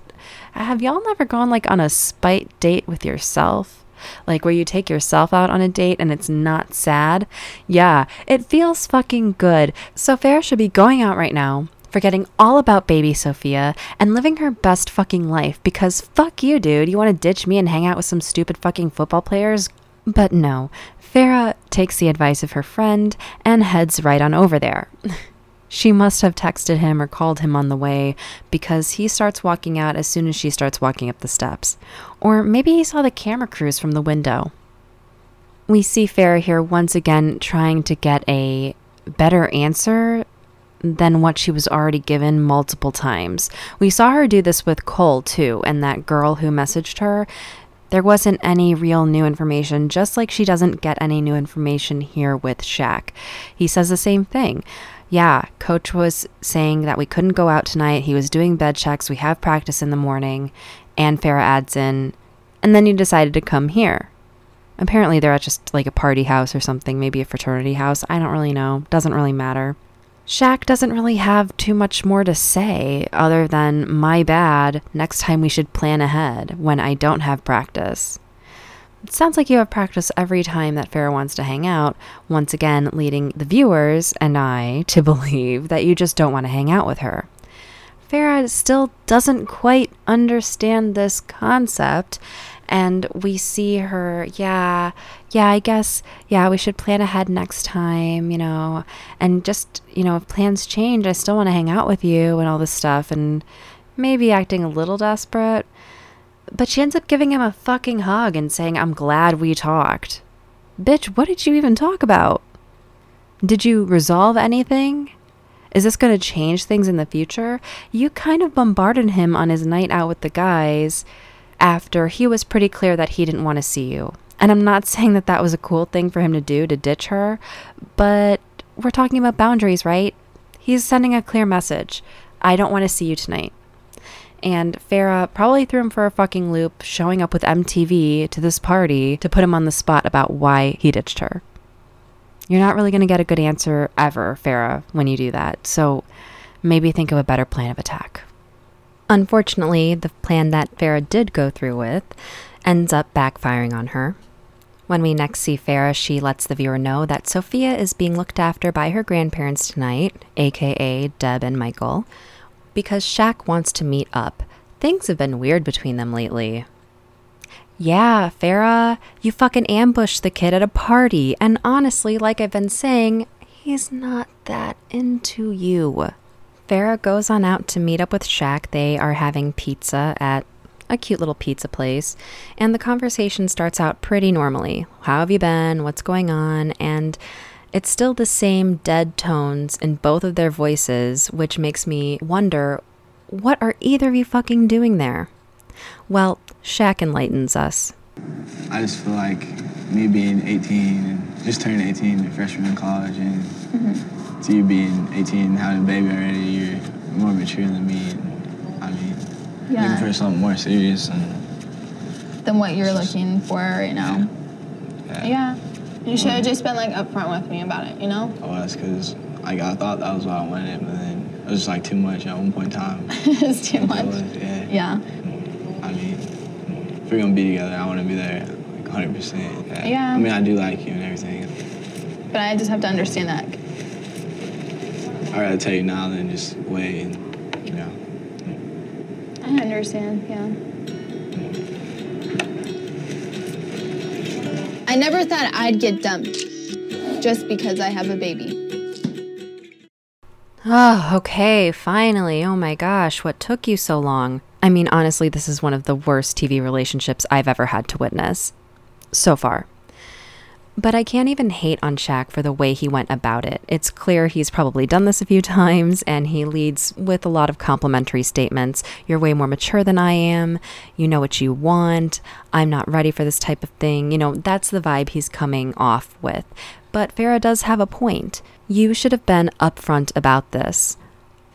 have y'all never gone like on a spite date with yourself? Like where you take yourself out on a date and it's not sad? Yeah, it feels fucking good. So Farrah should be going out right now, forgetting all about baby Sophia and living her best fucking life, because fuck you, dude. You want to ditch me and hang out with some stupid fucking football players? But no, Farrah takes the advice of her friend and heads right on over there. She must have texted him or called him on the way, because he starts walking out as soon as she starts walking up the steps. Or maybe he saw the camera crews from the window. We see Farrah here once again trying to get a better answer than what she was already given multiple times. We saw her do this with Cole too, and that girl who messaged her. There wasn't any real new information, just like she doesn't get any new information here with Shaq. He says the same thing. Yeah, coach was saying that we couldn't go out tonight. He was doing bed checks. We have practice in the morning. And Farrah adds in, and then you decided to come here. Apparently they're at just like a party house or something, maybe a fraternity house. I don't really know. Doesn't really matter. Shaq doesn't really have too much more to say other than, my bad, next time we should plan ahead when I don't have practice. It sounds like you have practice every time that Farrah wants to hang out, once again leading the viewers and I to believe that you just don't want to hang out with her. Farrah still doesn't quite understand this concept, and we see her, yeah, yeah, I guess, yeah, we should plan ahead next time, you know, and just, you know, if plans change, I still want to hang out with you and all this stuff, and maybe acting a little desperate. But she ends up giving him a fucking hug and saying, I'm glad we talked. Bitch, what did you even talk about? Did you resolve anything? Is this going to change things in the future? You kind of bombarded him on his night out with the guys after he was pretty clear that he didn't want to see you. And I'm not saying that that was a cool thing for him to do, to ditch her, but we're talking about boundaries, right? He's sending a clear message. I don't want to see you tonight. And Farrah probably threw him for a fucking loop, showing up with M T V to this party to put him on the spot about why he ditched her. You're not really going to get a good answer ever, Farrah, when you do that. So maybe think of a better plan of attack. Unfortunately, the plan that Farrah did go through with ends up backfiring on her. When we next see Farrah, she lets the viewer know that Sophia is being looked after by her grandparents tonight, a k a. Deb and Michael, because Shaq wants to meet up. Things have been weird between them lately. Yeah, Farrah, you fucking ambushed the kid at a party. And honestly, like I've been saying, he's not that into you. Farrah goes on out to meet up with Shaq. They are having pizza at a cute little pizza place. And the conversation starts out pretty normally. How have you been? What's going on? And it's still the same dead tones in both of their voices, which makes me wonder, what are either of you fucking doing there? Well, Shaq enlightens us. I just feel like me being eighteen, and just turning eighteen, a freshman in college, and mm-hmm. to you being eighteen and having a baby already, you're more mature than me. And, I mean, yeah. looking for something more serious. And than what you're looking for right now. Yeah. yeah. yeah. You should have just been, like, upfront with me about it, you know? I was, because like, I thought that was what I wanted, but then it was just, like, too much at one point in time. It was too much. Was, yeah. yeah. I mean, if we're going to be together, I want to be there, like, one hundred percent. Yeah. yeah. I mean, I do like you and everything. But I just have to understand that. I'd rather tell you now than just wait and, you know. I understand, yeah. I never thought I'd get dumped just because I have a baby. Oh, okay, finally. Oh my gosh, what took you so long? I mean, honestly, this is one of the worst T V relationships I've ever had to witness so far. But I can't even hate on Shaq for the way he went about it. It's clear he's probably done this a few times, and he leads with a lot of complimentary statements. You're way more mature than I am. You know what you want. I'm not ready for this type of thing. You know, that's the vibe he's coming off with. But Farrah does have a point. You should have been upfront about this.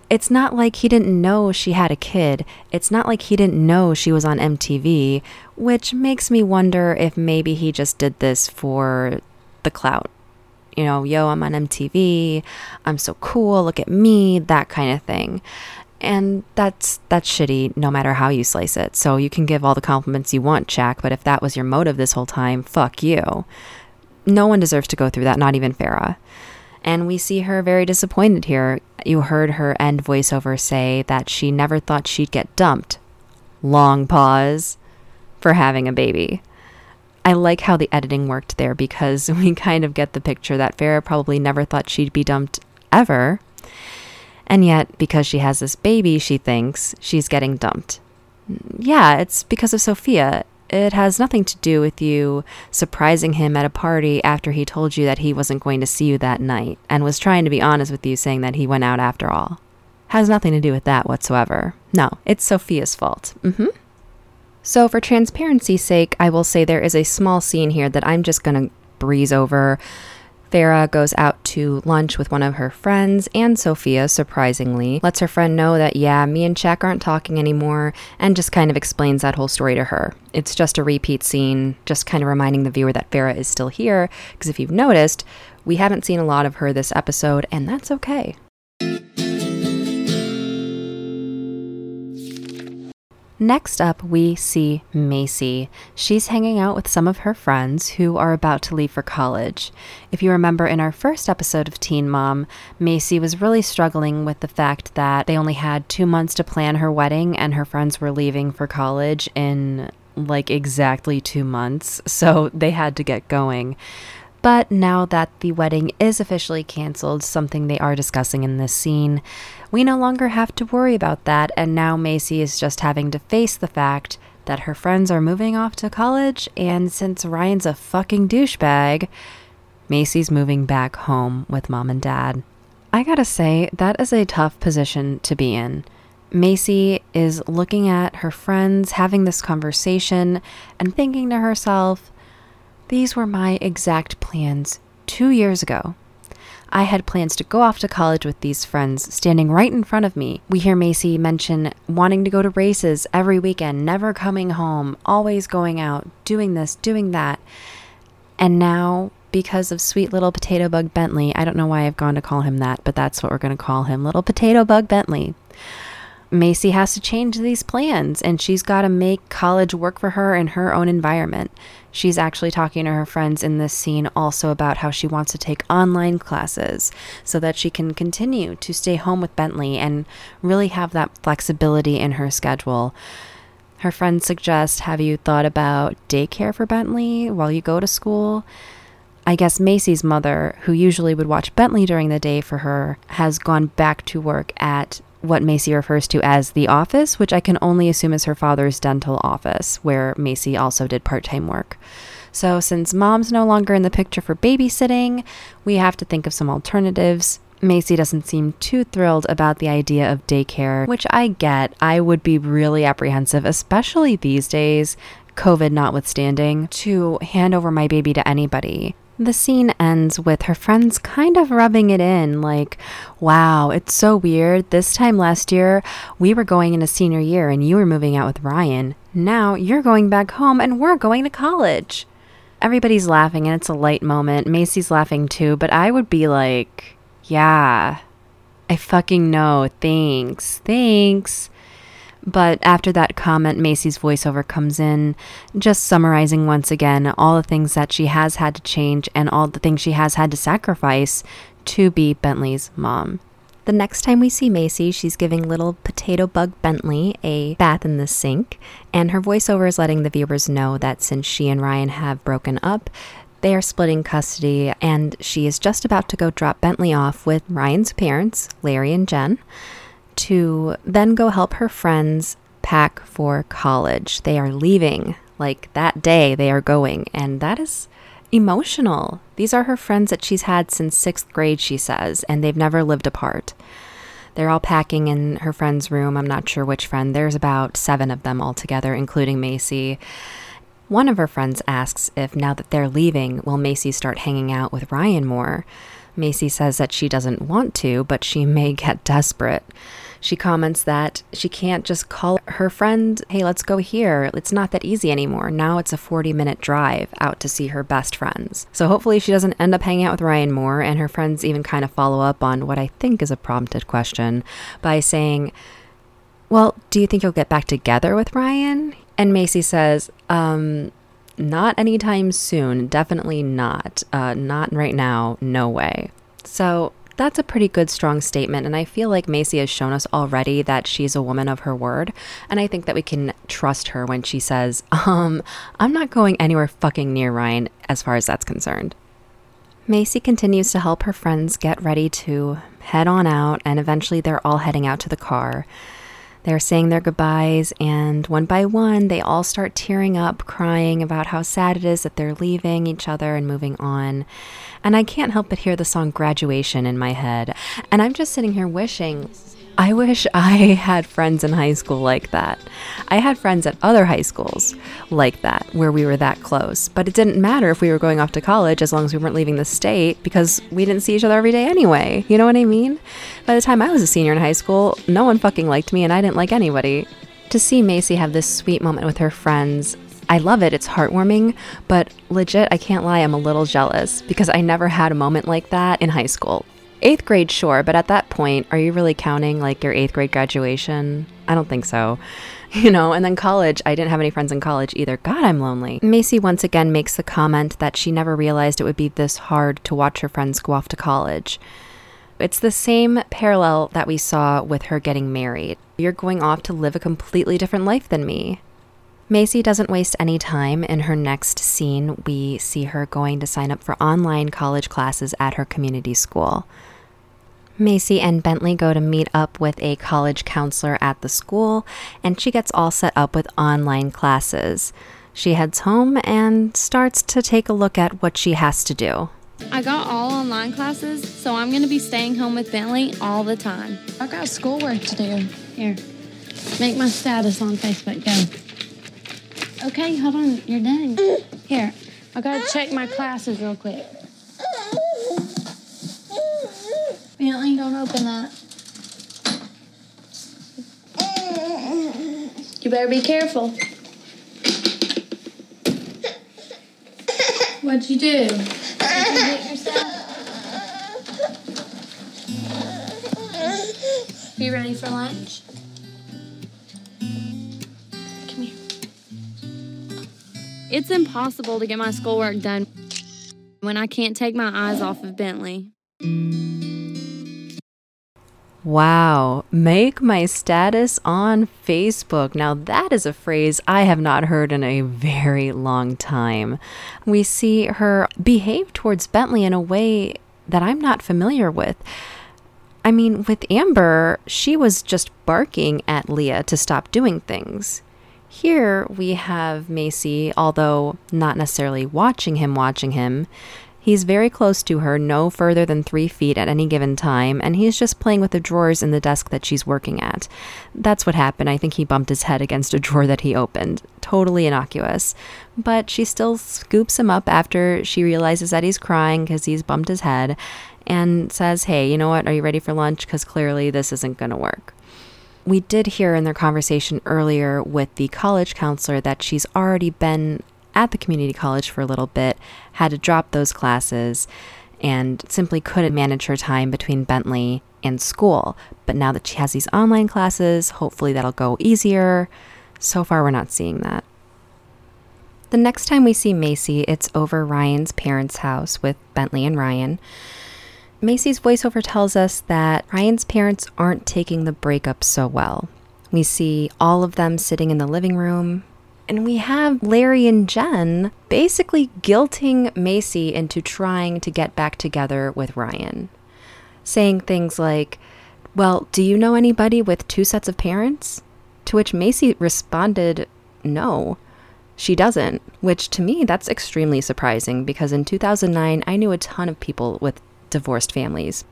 It's not like he didn't know she had a kid. It's not like he didn't know she was on M T V, which makes me wonder if maybe he just did this for the clout. You know, yo, I'm on M T V. I'm so cool. Look at me. That kind of thing. And that's that's shitty no matter how you slice it. So you can give all the compliments you want, Jack, but if that was your motive this whole time, fuck you. No one deserves to go through that, not even Farrah. And we see her very disappointed here. You heard her end voiceover say that she never thought she'd get dumped. Long pause for having a baby. I like how the editing worked there because we kind of get the picture that Farrah probably never thought she'd be dumped ever. And yet, because she has this baby, she thinks she's getting dumped. Yeah, it's because of Sophia. It has nothing to do with you surprising him at a party after he told you that he wasn't going to see you that night and was trying to be honest with you, saying that he went out after all. Has nothing to do with that whatsoever. No, it's Sophia's fault. Mm-hmm. So for transparency's sake, I will say there is a small scene here that I'm just going to breeze over. Farrah goes out to lunch with one of her friends, and Sophia, surprisingly, lets her friend know that, yeah, me and Shaq aren't talking anymore, and just kind of explains that whole story to her. It's just a repeat scene, just kind of reminding the viewer that Farrah is still here, because if you've noticed, we haven't seen a lot of her this episode, and that's okay. Next up, we see Maci. She's hanging out with some of her friends who are about to leave for college. If you remember in our first episode of Teen Mom, Maci was really struggling with the fact that they only had two months to plan her wedding and her friends were leaving for college in like exactly two months, so they had to get going. But now that the wedding is officially canceled, something they are discussing in this scene, we no longer have to worry about that, and now Maci is just having to face the fact that her friends are moving off to college, and since Ryan's a fucking douchebag, Maci's moving back home with mom and dad. I gotta say, that is a tough position to be in. Maci is looking at her friends having this conversation and thinking to herself, these were my exact plans two years ago. I had plans to go off to college with these friends standing right in front of me. We hear Maci mention wanting to go to races every weekend, never coming home, always going out, doing this, doing that. And now, because of sweet little potato bug Bentley, I don't know why I've gone to call him that, but that's what we're going to call him, little potato bug Bentley. Maci has to change these plans, and she's got to make college work for her in her own environment. She's actually talking to her friends in this scene also about how she wants to take online classes so that she can continue to stay home with Bentley and really have that flexibility in her schedule. Her friends suggest, have you thought about daycare for Bentley while you go to school? I guess Maci's mother, who usually would watch Bentley during the day for her, has gone back to work at what Maci refers to as the office, which I can only assume is her father's dental office, where Maci also did part-time work. So since mom's no longer in the picture for babysitting, we have to think of some alternatives. Maci doesn't seem too thrilled about the idea of daycare, which I get. I would be really apprehensive, especially these days, COVID notwithstanding, to hand over my baby to anybody. The scene ends with her friends kind of rubbing it in, like, wow, it's so weird. This time last year, we were going into senior year and you were moving out with Ryan. Now you're going back home and we're going to college. Everybody's laughing and it's a light moment. Maci's laughing too, but I would be like, yeah, I fucking know. Thanks. Thanks. But after that comment, Maci's voiceover comes in, just summarizing once again all the things that she has had to change and all the things she has had to sacrifice to be Bentley's mom. The next time we see Maci, she's giving little potato bug Bentley a bath in the sink, and her voiceover is letting the viewers know that since she and Ryan have broken up, they are splitting custody, and she is just about to go drop Bentley off with Ryan's parents, Larry and Jen, to then go help her friends pack for college. They are leaving, like that day they are going, and that is emotional. These are her friends that she's had since sixth grade, she says, and they've never lived apart. They're all packing in her friend's room. I'm not sure which friend. There's about seven of them altogether, including Maci. One of her friends asks if now that they're leaving, will Maci start hanging out with Ryan more? Maci says that she doesn't want to, but she may get desperate. She comments that she can't just call her friend, hey, let's go here. It's not that easy anymore. Now it's a forty-minute drive out to see her best friends. So hopefully she doesn't end up hanging out with Ryan more, and her friends even kind of follow up on what I think is a prompted question by saying, well, do you think you'll get back together with Ryan? And Maci says, um, not anytime soon. Definitely not. Uh, not right now. No way. So that's a pretty good, strong statement. And I feel like Maci has shown us already that she's a woman of her word. And I think that we can trust her when she says, um, I'm not going anywhere fucking near Ryan as far as that's concerned. Maci continues to help her friends get ready to head on out. And eventually they're all heading out to the car. They're saying their goodbyes, and one by one, they all start tearing up, crying about how sad it is that they're leaving each other and moving on. And I can't help but hear the song Graduation in my head. And I'm just sitting here wishing, I wish I had friends in high school like that. I had friends at other high schools like that, where we were that close. But it didn't matter if we were going off to college as long as we weren't leaving the state, because we didn't see each other every day anyway. You know what I mean? By the time I was a senior in high school, no one fucking liked me and I didn't like anybody. To see Maci have this sweet moment with her friends, I love it. It's heartwarming, but legit, I can't lie, I'm a little jealous because I never had a moment like that in high school. Eighth grade, sure, but at that point, are you really counting like your eighth grade graduation? I don't think so. you know, and then college, I didn't have any friends in college either. God, I'm lonely. Maci once again makes the comment that she never realized it would be this hard to watch her friends go off to college. It's the same parallel that we saw with her getting married. You're going off to live a completely different life than me. Maci doesn't waste any time. In her next scene, we see her going to sign up for online college classes at her community school. Maci and Bentley go to meet up with a college counselor at the school, and she gets all set up with online classes. She heads home and starts to take a look at what she has to do. I got all online classes, so I'm going to be staying home with Bentley all the time. I got schoolwork to do. Here, make my status on Facebook go. Okay, hold on, you're done. Here, I got to check my classes real quick. Bentley, don't open that. You better be careful. What'd you do? Did you hit yourself? You ready for lunch? Come here. It's impossible to get my schoolwork done when I can't take my eyes off of Bentley. Wow, make my status on Facebook. Now that is a phrase I have not heard in a very long time. We see her behave towards Bentley in a way that I'm not familiar with. I mean, with Amber, she was just barking at Leah to stop doing things. Here we have Maci, although not necessarily watching him watching him, he's very close to her, no further than three feet at any given time, and he's just playing with the drawers in the desk that she's working at. That's what happened. I think he bumped his head against a drawer that he opened. Totally innocuous. But she still scoops him up after she realizes that he's crying because he's bumped his head and says, hey, you know what? Are you ready for lunch? Because clearly this isn't going to work. We did hear in their conversation earlier with the college counselor that she's already been at the community college for a little bit, had to drop those classes, and simply couldn't manage her time between Bentley and school. But now that she has these online classes, hopefully that'll go easier. So far, we're not seeing that. The next time we see Maci, it's over Ryan's parents' house with Bentley and Ryan. Maci's voiceover tells us that Ryan's parents aren't taking the breakup so well. We see all of them sitting in the living room, and we have Larry and Jen basically guilting Maci into trying to get back together with Ryan, saying things like, well, do you know anybody with two sets of parents? To which Maci responded, no, she doesn't, which to me, that's extremely surprising because in two thousand nine, I knew a ton of people with divorced families.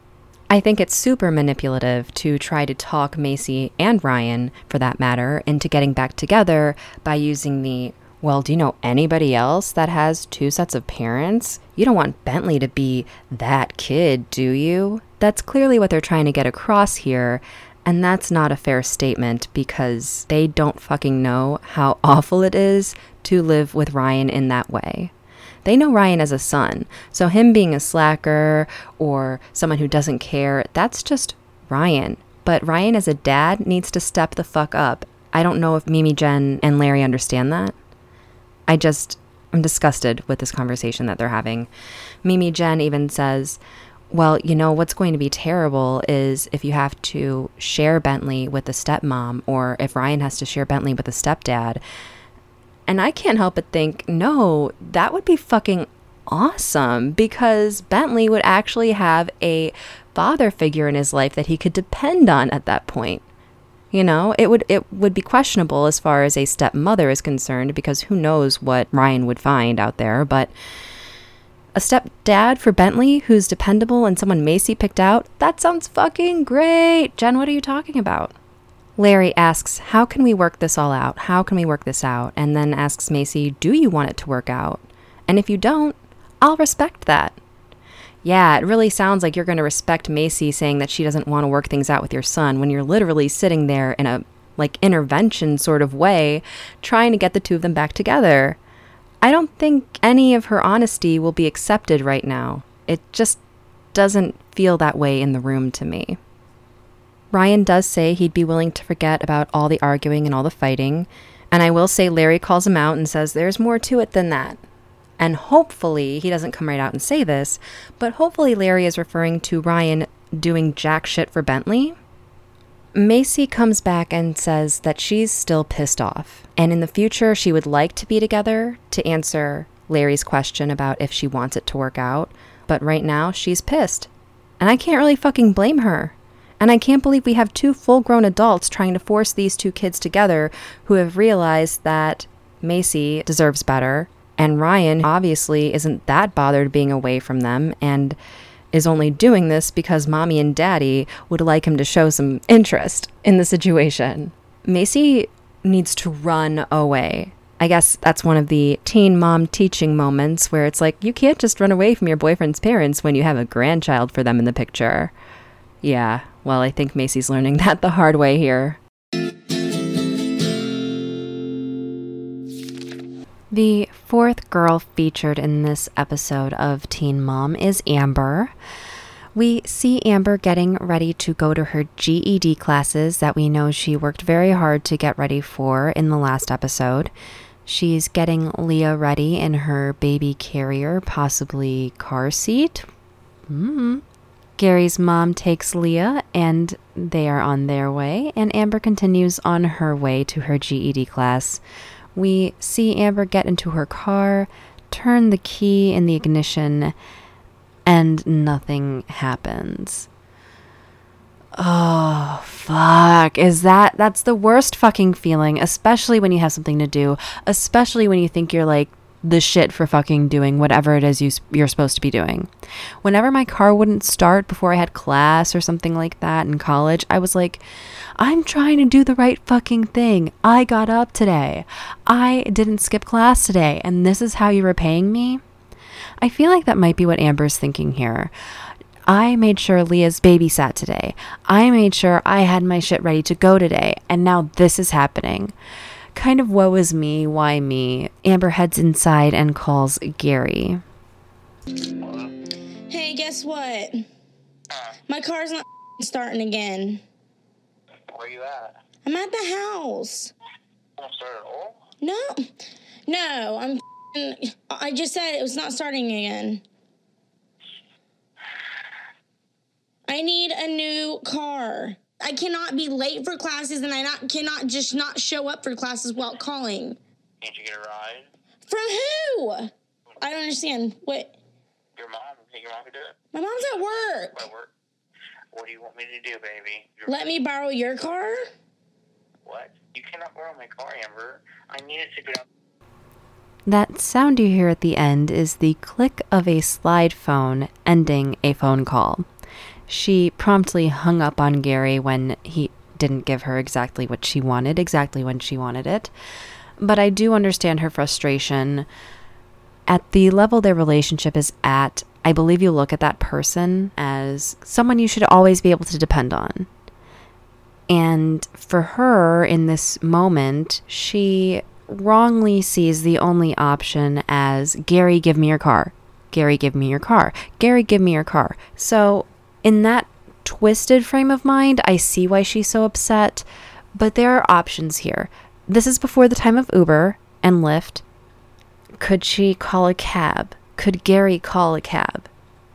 I think it's super manipulative to try to talk Maci and Ryan, for that matter, into getting back together by using the, well, do you know anybody else that has two sets of parents? You don't want Bentley to be that kid, do you? That's clearly what they're trying to get across here, and that's not a fair statement because they don't fucking know how awful it is to live with Ryan in that way. They know Ryan as a son, so him being a slacker or someone who doesn't care, that's just Ryan. But Ryan as a dad needs to step the fuck up. I don't know if Mimi, Jen, and Larry understand that. I just, I'm disgusted with this conversation that they're having. Mimi, Jen even says, well, you know, what's going to be terrible is if you have to share Bentley with a stepmom or if Ryan has to share Bentley with a stepdad. And I can't help but think, no, that would be fucking awesome because Bentley would actually have a father figure in his life that he could depend on at that point. You know, it would it would be questionable as far as a stepmother is concerned because who knows what Ryan would find out there. But a stepdad for Bentley who's dependable and someone Maci picked out, that sounds fucking great. Jen, what are you talking about? Larry asks, how can we work this all out? How can we work this out? And then asks Maci, do you want it to work out? And if you don't, I'll respect that. Yeah, it really sounds like you're going to respect Maci saying that she doesn't want to work things out with your son when you're literally sitting there in a like intervention sort of way trying to get the two of them back together. I don't think any of her honesty will be accepted right now. It just doesn't feel that way in the room to me. Ryan does say he'd be willing to forget about all the arguing and all the fighting. And I will say Larry calls him out and says there's more to it than that. And hopefully, he doesn't come right out and say this, but hopefully Larry is referring to Ryan doing jack shit for Bentley. Maci comes back and says that she's still pissed off. And in the future, she would like to be together to answer Larry's question about if she wants it to work out. But right now, she's pissed. And I can't really fucking blame her. And I can't believe we have two full-grown adults trying to force these two kids together who have realized that Maci deserves better. And Ryan obviously isn't that bothered being away from them and is only doing this because mommy and daddy would like him to show some interest in the situation. Maci needs to run away. I guess that's one of the teen mom teaching moments where it's like, you can't just run away from your boyfriend's parents when you have a grandchild for them in the picture. Yeah, well, I think Maci's learning that the hard way here. The fourth girl featured in this episode of Teen Mom is Amber. We see Amber getting ready to go to her G E D classes that we know she worked very hard to get ready for in the last episode. She's getting Leah ready in her baby carrier, possibly car seat. Mm-hmm. Gary's mom takes Leah and they are on their way, and Amber continues on her way to her G E D class. We see Amber get into her car, turn the key in the ignition, and nothing happens. Oh, fuck. Is that, that's the worst fucking feeling, especially when you have something to do, especially when you think you're like the shit for fucking doing whatever it is you, you're supposed to be doing. Whenever my car wouldn't start before I had class or something like that in college, I was like, I'm trying to do the right fucking thing. I got up today. I didn't skip class today, and this is how you're repaying me? I feel like that might be what Amber's thinking here. I made sure Leah's babysat today. I made sure I had my shit ready to go today, and now this is happening. Kind of woe is me, why me? Amber heads inside and calls Gary. Hey, guess what? Uh, My car's not starting again. Where you at? I'm at the house. Not starting at all? No. No, I'm I just said it was not starting again. I need a new car. I cannot be late for classes, and I not, cannot just not show up for classes while calling. Can't you get a ride? From who? I don't understand. What? Your mom. Your mom can do it. My mom's at work. At work. What do you want me to do, baby? Your Let baby. me borrow your car? What? You cannot borrow my car, Amber. I need it to go. That sound you hear at the end is the click of a slide phone ending a phone call. She promptly hung up on Gary when he didn't give her exactly what she wanted, exactly when she wanted it. But I do understand her frustration. At the level their relationship is at, I believe you look at that person as someone you should always be able to depend on. And for her, in this moment, she wrongly sees the only option as, Gary, give me your car. Gary, give me your car. Gary, give me your car. So in that twisted frame of mind, I see why she's so upset, but there are options here. This is before the time of Uber and Lyft. Could she call a cab? Could Gary call a cab?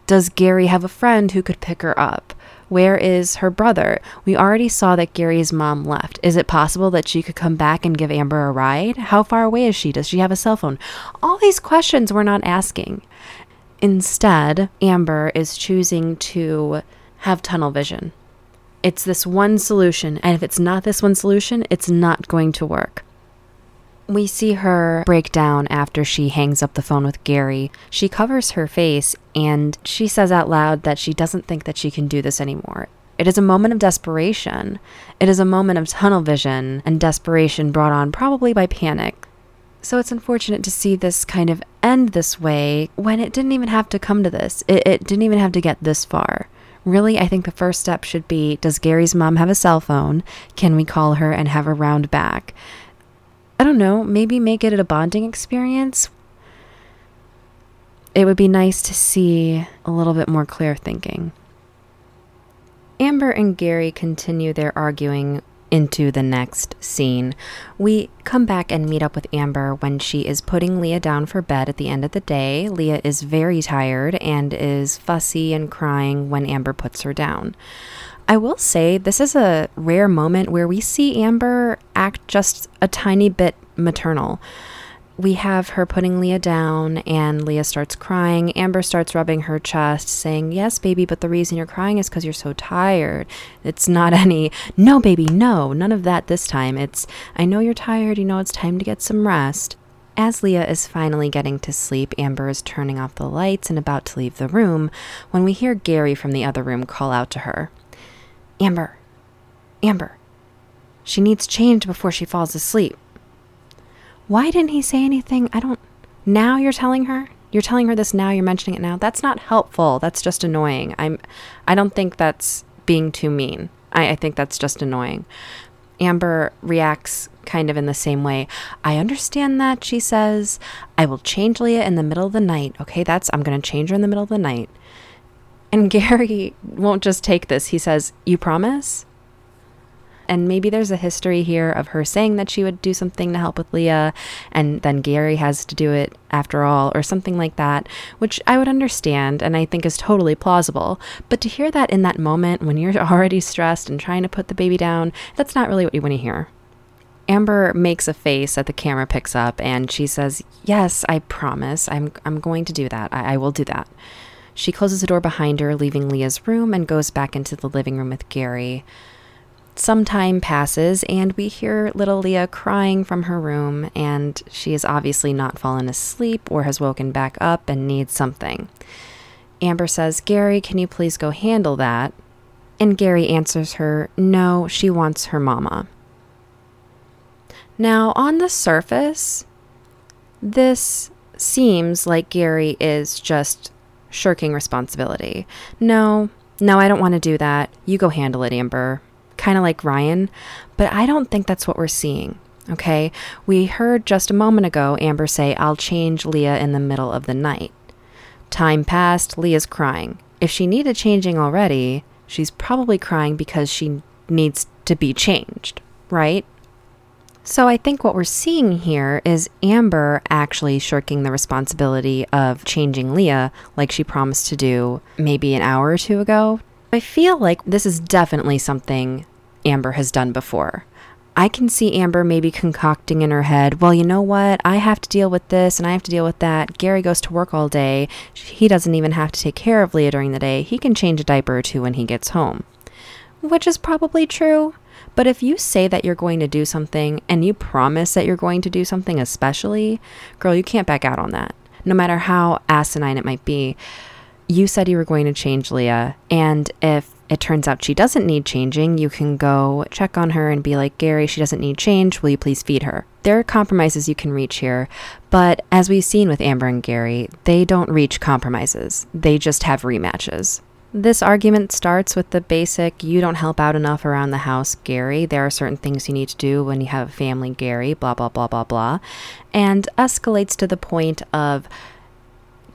Does Gary have a friend who could pick her up? Where is her brother? We already saw that Gary's mom left. Is it possible that she could come back and give Amber a ride? How far away is she? Does she have a cell phone? All these questions we're not asking. Instead, Amber is choosing to have tunnel vision. It's this one solution, and if it's not this one solution, it's not going to work. We see her break down after she hangs up the phone with Gary. She covers her face, and she says out loud that she doesn't think that she can do this anymore. It is a moment of desperation. It is a moment of tunnel vision and desperation brought on probably by panic. So it's unfortunate to see this kind of end this way when it didn't even have to come to this. It, it didn't even have to get this far. Really, I think the first step should be, does Gary's mom have a cell phone? Can we call her and have her round back? I don't know, maybe make it a bonding experience. It would be nice to see a little bit more clear thinking. Amber and Gary continue their arguing into the next scene. We come back and meet up with Amber when she is putting Leah down for bed at the end of the day. Leah is very tired and is fussy and crying when Amber puts her down. I will say this is a rare moment where we see Amber act just a tiny bit maternal. We have her putting Leah down and Leah starts crying. Amber starts rubbing her chest saying, yes, baby, but the reason you're crying is because you're so tired. It's not any, no, baby, no, none of that this time. It's, I know you're tired, you know, it's time to get some rest. As Leah is finally getting to sleep, Amber is turning off the lights and about to leave the room when we hear Gary from the other room call out to her. Amber, Amber, she needs change before she falls asleep. Why didn't he say anything? I don't... Now you're telling her? You're telling her this now? You're mentioning it now? That's not helpful. That's just annoying. I'm, I don't think that's being too mean. I, I think that's just annoying. Amber reacts kind of in the same way. I understand that, she says. I will change Leah in the middle of the night. Okay, that's... I'm going to change her in the middle of the night. And Gary won't just take this. He says, you promise? And maybe there's a history here of her saying that she would do something to help with Leah, and then Gary has to do it after all, or something like that, which I would understand and I think is totally plausible. But to hear that in that moment when you're already stressed and trying to put the baby down, that's not really what you want to hear. Amber makes a face that the camera picks up and she says, yes, I promise. I'm I'm going to do that. I, I will do that. She closes the door behind her, leaving Leah's room, and goes back into the living room with Gary. Some time passes and we hear little Leah crying from her room, and she has obviously not fallen asleep or has woken back up and needs something. Amber says, Gary, can you please go handle that? And Gary answers her, no, she wants her mama. Now, on the surface, this seems like Gary is just shirking responsibility. No, no, I don't want to do that. You go handle it, Amber. Kind of like Ryan, but I don't think that's what we're seeing, okay? We heard just a moment ago Amber say, I'll change Leah in the middle of the night. Time passed, Leah's crying. If she needed changing already, she's probably crying because she needs to be changed, right? So I think what we're seeing here is Amber actually shirking the responsibility of changing Leah like she promised to do maybe an hour or two ago. I feel like this is definitely something Amber has done before. I can see Amber maybe concocting in her head, well, you know what? I have to deal with this and I have to deal with that. Gary goes to work all day. He doesn't even have to take care of Leah during the day. He can change a diaper or two when he gets home, which is probably true. But if you say that you're going to do something and you promise that you're going to do something especially, girl, you can't back out on that, no matter how asinine it might be. You said you were going to change Leah, and if it turns out she doesn't need changing, you can go check on her and be like, Gary, she doesn't need change. Will you please feed her? There are compromises you can reach here, but as we've seen with Amber and Gary, they don't reach compromises. They just have rematches. This argument starts with the basic, you don't help out enough around the house, Gary. There are certain things you need to do when you have a family, Gary, blah, blah, blah, blah, blah, and escalates to the point of,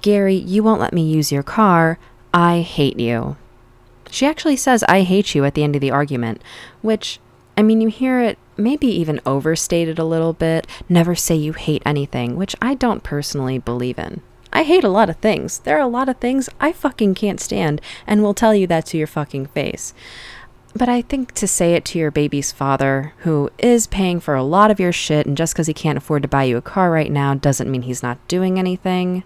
Gary, you won't let me use your car. I hate you. She actually says, I hate you at the end of the argument, which, I mean, you hear it maybe even overstated a little bit. Never say you hate anything, which I don't personally believe in. I hate a lot of things. There are a lot of things I fucking can't stand and will tell you that to your fucking face. But I think to say it to your baby's father, who is paying for a lot of your shit, and just because he can't afford to buy you a car right now doesn't mean he's not doing anything.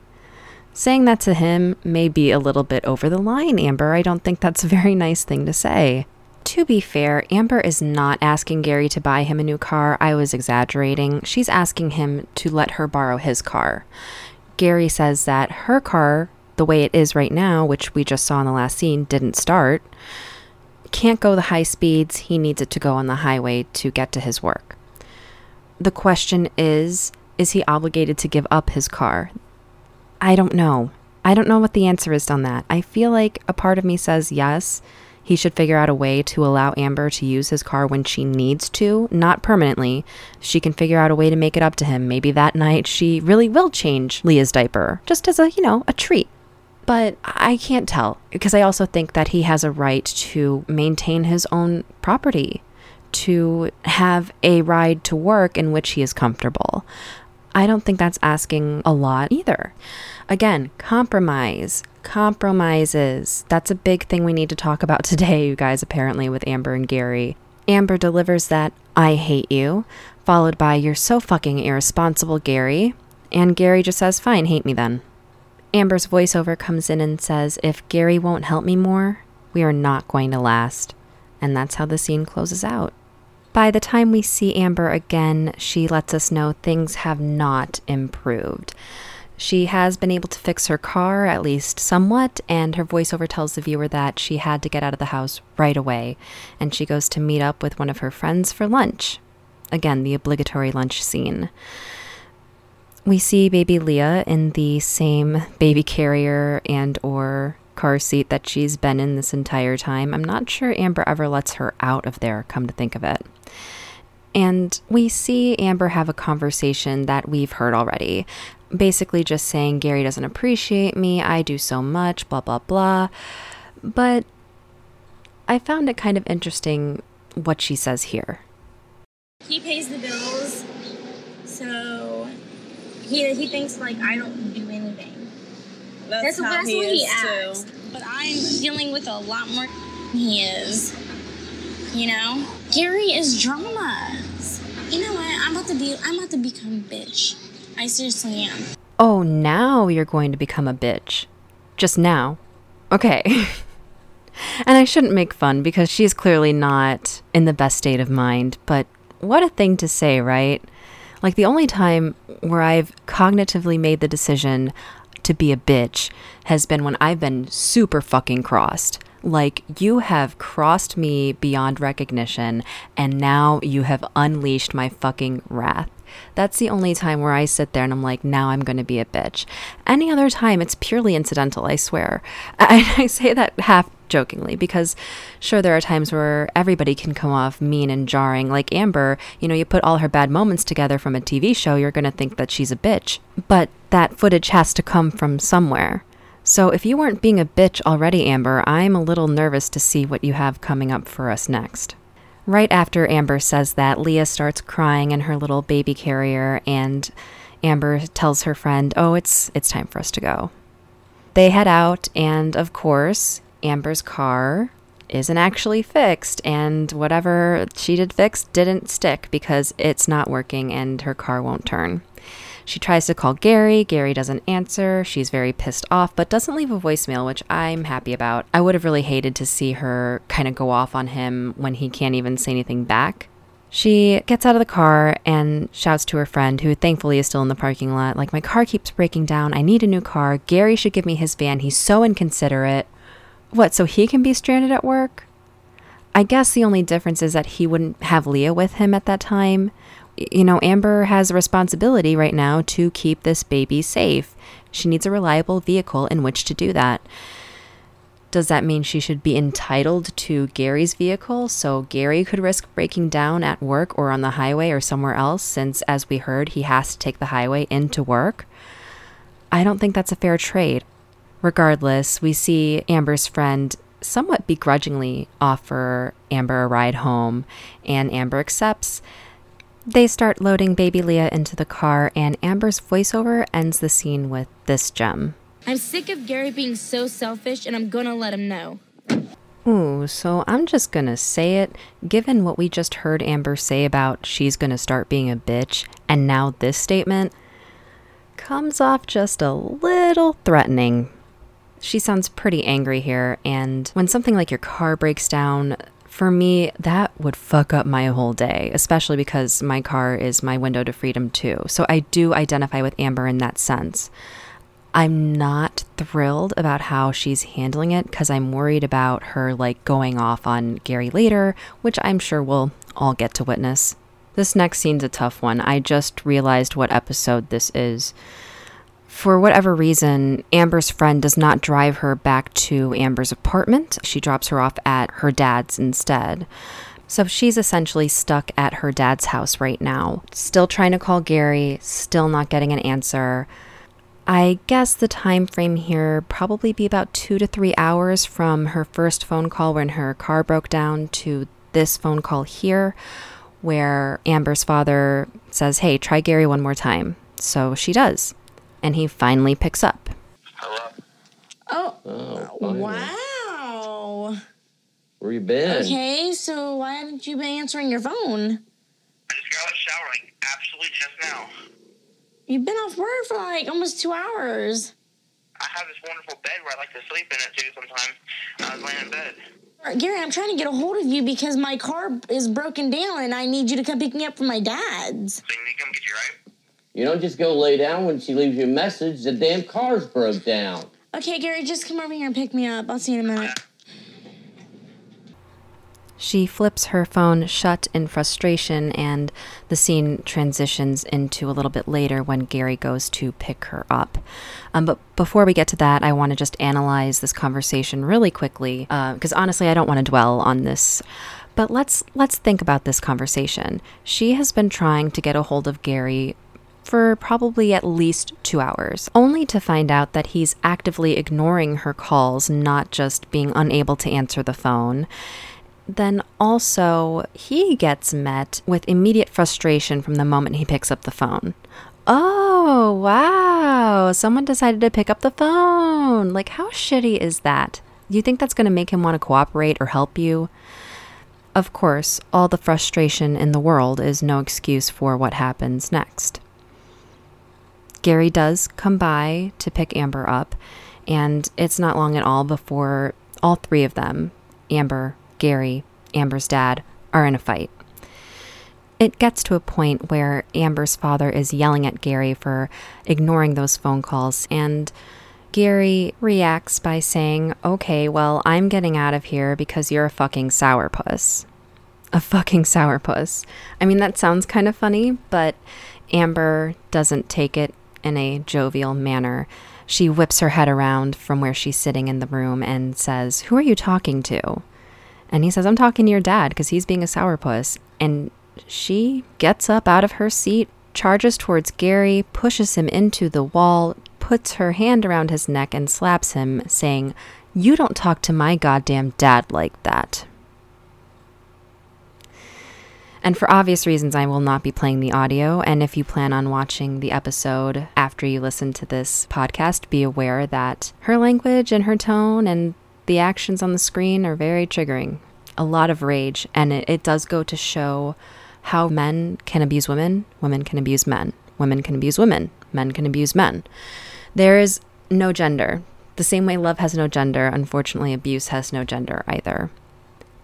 Saying that to him may be a little bit over the line, Amber. I don't think that's a very nice thing to say. To be fair, Amber is not asking Gary to buy him a new car. I was exaggerating. She's asking him to let her borrow his car. Gary says that her car, the way it is right now, which we just saw in the last scene, didn't start, can't go the high speeds. He needs it to go on the highway to get to his work. The question is, is he obligated to give up his car? I don't know. I don't know what the answer is on that. I feel like a part of me says yes, he should figure out a way to allow Amber to use his car when she needs to, not permanently. She can figure out a way to make it up to him. Maybe that night she really will change Leah's diaper, just as a, you know, a treat. But I can't tell, because I also think that he has a right to maintain his own property, to have a ride to work in which he is comfortable. I don't think that's asking a lot either. Again, compromise, compromises. That's a big thing we need to talk about today, you guys, apparently, with Amber and Gary. Amber delivers that "I hate you," followed by "You're so fucking irresponsible, Gary." And Gary just says, "Fine, hate me then." Amber's voiceover comes in and says, "If Gary won't help me more, we are not going to last." And that's how the scene closes out. By the time we see Amber again, she lets us know things have not improved. She has been able to fix her car, at least somewhat, and her voiceover tells the viewer that she had to get out of the house right away, and she goes to meet up with one of her friends for lunch. Again, the obligatory lunch scene. We see baby Leah in the same baby carrier and or car seat that she's been in this entire time. I'm not sure Amber ever lets her out of there, come to think of it. And we see Amber have a conversation that we've heard already, basically just saying, "Gary doesn't appreciate me, I do so much, blah, blah, blah." But I found it kind of interesting what she says here. "He pays the bills, so He he thinks, like, I don't do anything. That's, that's, how that's he what he acts. Too. But I'm dealing with a lot more than he is, you know? Gary is drama. You know what? I'm about to be, I'm about to become a bitch. I seriously am." Oh, now you're going to become a bitch. Just now. Okay. And I shouldn't make fun, because she's clearly not in the best state of mind. But what a thing to say, right? Like, the only time where I've cognitively made the decision to be a bitch has been when I've been super fucking crossed. Like, you have crossed me beyond recognition, and now you have unleashed my fucking wrath. That's the only time where I sit there and I'm like, now I'm going to be a bitch. Any other time, it's purely incidental, I swear. I, I say that half jokingly, because sure, there are times where everybody can come off mean and jarring. Like Amber, you know, you put all her bad moments together from a T V show, you're going to think that she's a bitch. But that footage has to come from somewhere. So if you weren't being a bitch already, Amber, I'm a little nervous to see what you have coming up for us next. Right after Amber says that, Leah starts crying in her little baby carrier, and Amber tells her friend, oh, it's it's time for us to go. They head out, and of course, Amber's car isn't actually fixed, and whatever she did fix didn't stick, because it's not working and her car won't turn. She tries to call Gary. Gary doesn't answer. She's very pissed off, but doesn't leave a voicemail, which I'm happy about. I would have really hated to see her kind of go off on him when he can't even say anything back. She gets out of the car and shouts to her friend, who thankfully is still in the parking lot, like, "My car keeps breaking down. I need a new car. Gary should give me his van. He's so inconsiderate." What, so he can be stranded at work? I guess the only difference is that he wouldn't have Leah with him at that time. You know, Amber has a responsibility right now to keep this baby safe. She needs a reliable vehicle in which to do that. Does that mean she should be entitled to Gary's vehicle so Gary could risk breaking down at work or on the highway or somewhere else, since, as we heard, he has to take the highway into work? I don't think that's a fair trade. Regardless, we see Amber's friend somewhat begrudgingly offer Amber a ride home, and Amber accepts. They start loading baby Leah into the car, and Amber's voiceover ends the scene with this gem. "I'm sick of Gary being so selfish, and I'm gonna let him know." Ooh, so I'm just gonna say it. Given what we just heard Amber say about she's gonna start being a bitch, and now this statement comes off just a little threatening. She sounds pretty angry here, and when something like your car breaks down, for me, that would fuck up my whole day, especially because my car is my window to freedom too. So I do identify with Amber in that sense. I'm not thrilled about how she's handling it, because I'm worried about her, like, going off on Gary later, which I'm sure we'll all get to witness. This next scene's a tough one. I just realized what episode this is. For whatever reason, Amber's friend does not drive her back to Amber's apartment. She drops her off at her dad's instead. So she's essentially stuck at her dad's house right now, still trying to call Gary, still not getting an answer. I guess the time frame here probably be about two to three hours from her first phone call when her car broke down to this phone call here where Amber's father says, hey, try Gary one more time. So she does. And he finally picks up. Hello? Oh, oh wow. Where you been? Okay, so why haven't you been answering your phone? I just got out of the shower like absolutely just now. You've been off work for like almost two hours. I have this wonderful bed where I like to sleep in it too sometimes. I was laying in bed. Gary, I'm trying to get a hold of you because my car is broken down and I need you to come pick me up from my dad's. So you need to come get you, right? You don't just go lay down when she leaves you a message. The damn car's broke down. Okay, Gary, just come over here and pick me up. I'll see you in a minute. She flips her phone shut in frustration, and the scene transitions into a little bit later when Gary goes to pick her up. Um, but before we get to that, I want to just analyze this conversation really quickly, because uh, honestly, I don't want to dwell on this. But let's let's think about this conversation. She has been trying to get a hold of Gary for probably at least two hours, only to find out that he's actively ignoring her calls, not just being unable to answer the phone. Then also, he gets met with immediate frustration from the moment he picks up the phone. Oh, wow, someone decided to pick up the phone. Like, how shitty is that? You think that's going to make him want to cooperate or help you? Of course, all the frustration in the world is no excuse for what happens next. Gary does come by to pick Amber up, and it's not long at all before all three of them, Amber, Gary, Amber's dad, are in a fight. It gets to a point where Amber's father is yelling at Gary for ignoring those phone calls, and Gary reacts by saying, okay, well, I'm getting out of here because you're a fucking sourpuss. A fucking sourpuss. I mean, that sounds kind of funny, but Amber doesn't take it in a jovial manner. She whips her head around from where she's sitting in the room and says, who are you talking to? And he says, I'm talking to your dad because he's being a sourpuss. And she gets up out of her seat, charges towards Gary, pushes him into the wall, puts her hand around his neck and slaps him, saying, you don't talk to my goddamn dad like that. And for obvious reasons, I will not be playing the audio. And if you plan on watching the episode after you listen to this podcast, be aware that her language and her tone and the actions on the screen are very triggering. A lot of rage, and it, it does go to show how men can abuse women, women can abuse men, women can abuse women, men can abuse men. There is no gender. The same way love has no gender, unfortunately, abuse has no gender either.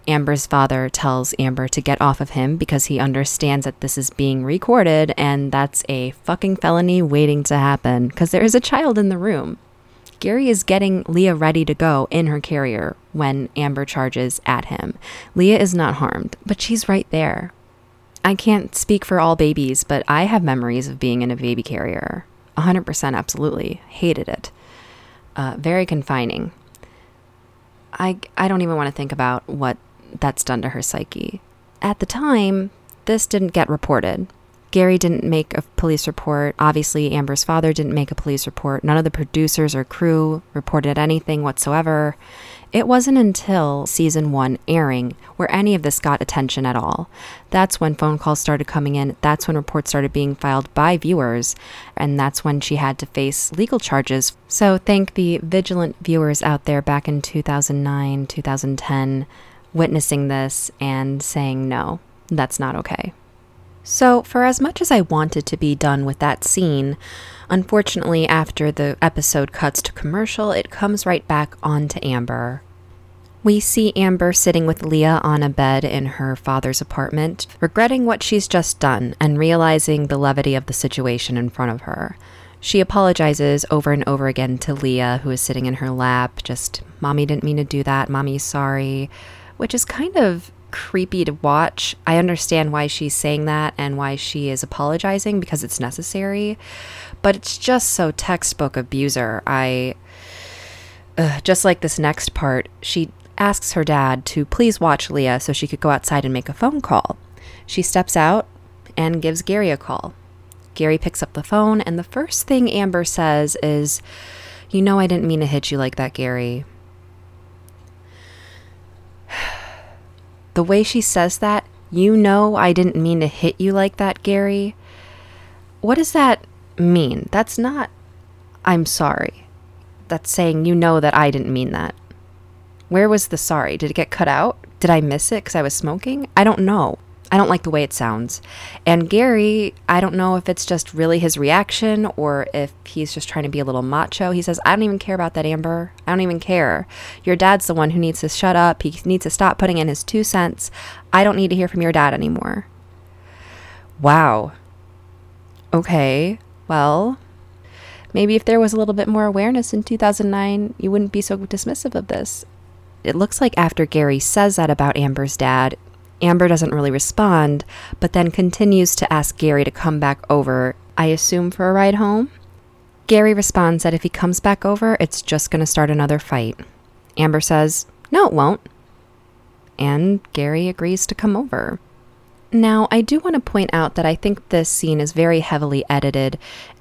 Amber's father tells Amber to get off of him because he understands that this is being recorded, and that's a fucking felony waiting to happen because there is a child in the room. Gary is getting Leah ready to go in her carrier when Amber charges at him. Leah is not harmed, but she's right there. I can't speak for all babies, but I have memories of being in a baby carrier. one hundred percent absolutely. Hated it. Uh, very confining. I, I don't even want to think about what that's done to her psyche. At the time, this didn't get reported. Gary didn't make a police report. Obviously, Amber's father didn't make a police report. None of the producers or crew reported anything whatsoever. It wasn't until season one airing where any of this got attention at all. That's when phone calls started coming in. That's when reports started being filed by viewers. And that's when she had to face legal charges. So thank the vigilant viewers out there back in two thousand nine, two thousand ten, witnessing this and saying, no, that's not okay. So for as much as I wanted to be done with that scene, unfortunately, after the episode cuts to commercial, it comes right back onto Amber. We see Amber sitting with Leah on a bed in her father's apartment, regretting what she's just done and realizing the levity of the situation in front of her. She apologizes over and over again to Leah, who is sitting in her lap, just, Mommy didn't mean to do that, Mommy, sorry, which is kind of creepy to watch. I understand why she's saying that and why she is apologizing because it's necessary, but it's just so textbook abuser. I uh, just like this next part, she asks her dad to please watch Leah so she could go outside and make a phone call. She steps out and gives Gary a call. Gary picks up the phone, and the first thing Amber says is, "You know I didn't mean to hit you like that, Gary." The way she says that, "You know I didn't mean to hit you like that, Gary." What does that mean? That's not, "I'm sorry." That's saying, "You know that I didn't mean that." Where was the sorry? Did it get cut out? Did I miss it because I was smoking? I don't know. I don't like the way it sounds. And Gary, I don't know if it's just really his reaction or if he's just trying to be a little macho. He says, "I don't even care about that, Amber. I don't even care. Your dad's the one who needs to shut up. He needs to stop putting in his two cents. I don't need to hear from your dad anymore." Wow. Okay, well, maybe if there was a little bit more awareness in two thousand nine, you wouldn't be so dismissive of this. It looks like after Gary says that about Amber's dad, Amber doesn't really respond, but then continues to ask Gary to come back over, I assume for a ride home. Gary responds that if he comes back over, it's just going to start another fight. Amber says, "No, it won't." And Gary agrees to come over. Now, I do want to point out that I think this scene is very heavily edited.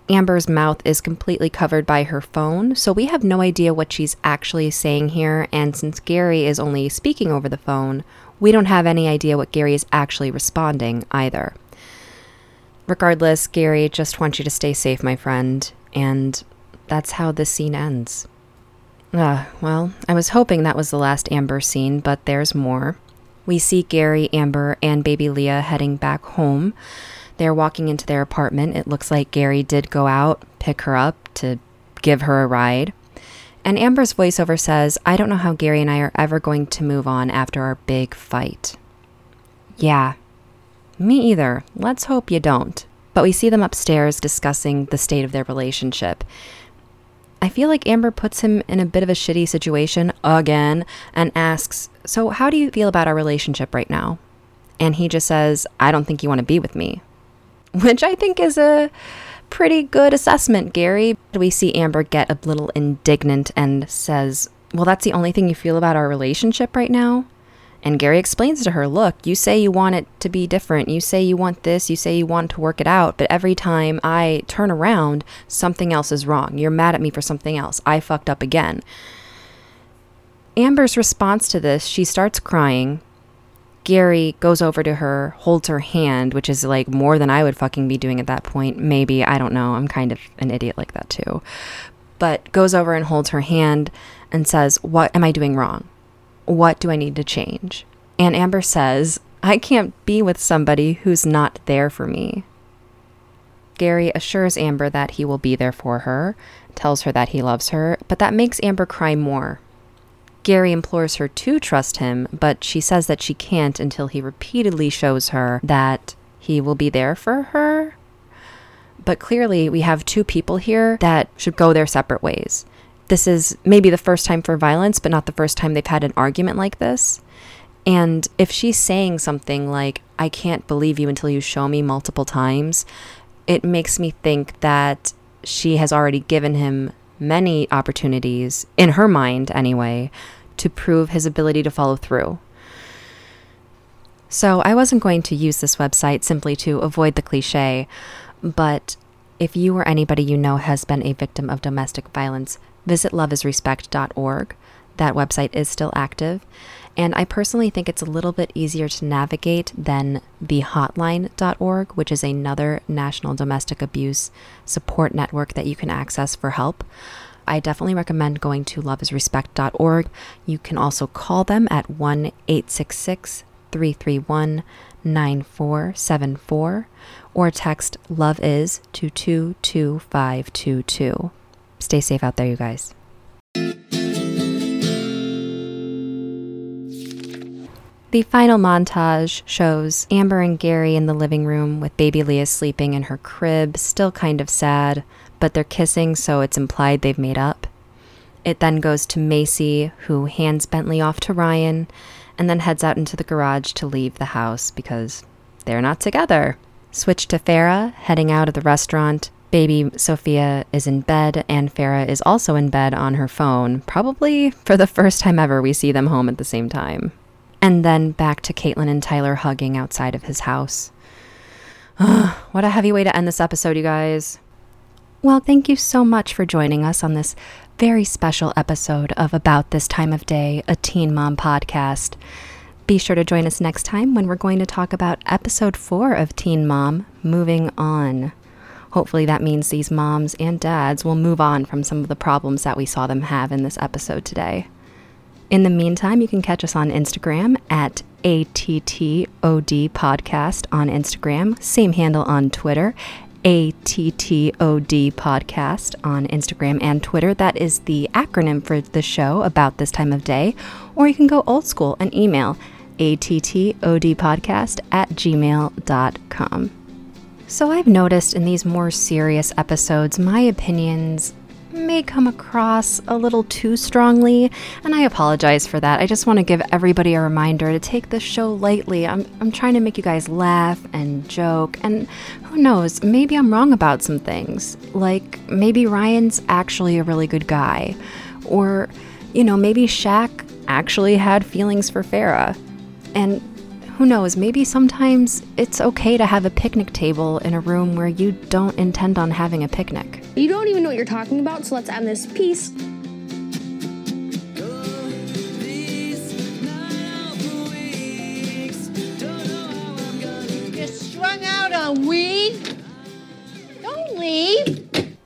Amber's mouth is completely covered by her phone, so we have no idea what she's actually saying here, and since Gary is only speaking over the phone, we don't have any idea what Gary is actually responding either. Regardless, Gary, just wants you to stay safe, my friend, and that's how this scene ends. Ah, well, I was hoping that was the last Amber scene, but there's more. We see Gary, Amber, and baby Leah heading back home. They're walking into their apartment. It looks like Gary did go out, pick her up to give her a ride. And Amber's voiceover says, "I don't know how Gary and I are ever going to move on after our big fight." Yeah, me either. Let's hope you don't. But we see them upstairs discussing the state of their relationship. I feel like Amber puts him in a bit of a shitty situation again and asks, "So how do you feel about our relationship right now?" And he just says, "I don't think you want to be with me." Which I think is a pretty good assessment, Gary. We see Amber get a little indignant and says, "Well, that's the only thing you feel about our relationship right now?" And Gary explains to her, "Look, you say you want it to be different. You say you want this. You say you want to work it out. But every time I turn around, something else is wrong. You're mad at me for something else. I fucked up again." Amber's response to this, she starts crying. Gary goes over to her, holds her hand, which is like more than I would fucking be doing at that point. Maybe, I don't know. I'm kind of an idiot like that too. But goes over and holds her hand and says, "What am I doing wrong? What do I need to change?" And Amber says, "I can't be with somebody who's not there for me." Gary assures Amber that he will be there for her, tells her that he loves her, but that makes Amber cry more. Gary implores her to trust him, but she says that she can't until he repeatedly shows her that he will be there for her. But clearly, we have two people here that should go their separate ways. This is maybe the first time for violence, but not the first time they've had an argument like this. And if she's saying something like, "I can't believe you until you show me" multiple times, it makes me think that she has already given him many opportunities, in her mind anyway, to prove his ability to follow through. So I wasn't going to use this website simply to avoid the cliche, but if you or anybody you know has been a victim of domestic violence, visit love is respect dot org. That website is still active. And I personally think it's a little bit easier to navigate than the hotline dot org, which is another national domestic abuse support network that you can access for help. I definitely recommend going to love is respect dot org. You can also call them at one eight six six, three three one, nine four seven four or text LOVEIS to two two five two two. Stay safe out there, you guys. The final montage shows Amber and Gary in the living room with baby Leah sleeping in her crib, still kind of sad, but they're kissing, so it's implied they've made up. It then goes to Maci, who hands Bentley off to Ryan, and then heads out into the garage to leave the house because they're not together. Switch to Farrah, heading out of the restaurant. Baby Sophia is in bed, and Farrah is also in bed on her phone. Probably for the first time ever we see them home at the same time. And then back to Catelynn and Tyler hugging outside of his house. What a heavy way to end this episode, you guys. Well, thank you so much for joining us on this very special episode of About This Time of Day, a Teen Mom podcast. Be sure to join us next time when we're going to talk about episode four of Teen Mom, Moving On. Hopefully that means these moms and dads will move on from some of the problems that we saw them have in this episode today. In the meantime, you can catch us on Instagram at A T T O D podcast on Instagram, same handle on Twitter, A T T O D podcast on Instagram and Twitter. That is the acronym for the show About This Time of Day. Or you can go old school and email attodpodcast at gmail dot com. So I've noticed in these more serious episodes, my opinions may come across a little too strongly, and I apologize for that. I just want to give everybody a reminder to take this show lightly. I'm, I'm trying to make you guys laugh and joke, and who knows, maybe I'm wrong about some things. Like, maybe Ryan's actually a really good guy, or, you know, maybe Shaq actually had feelings for Farrah. And who knows, maybe sometimes it's okay to have a picnic table in a room where you don't intend on having a picnic. You don't even know what you're talking about, so let's end this. Peace.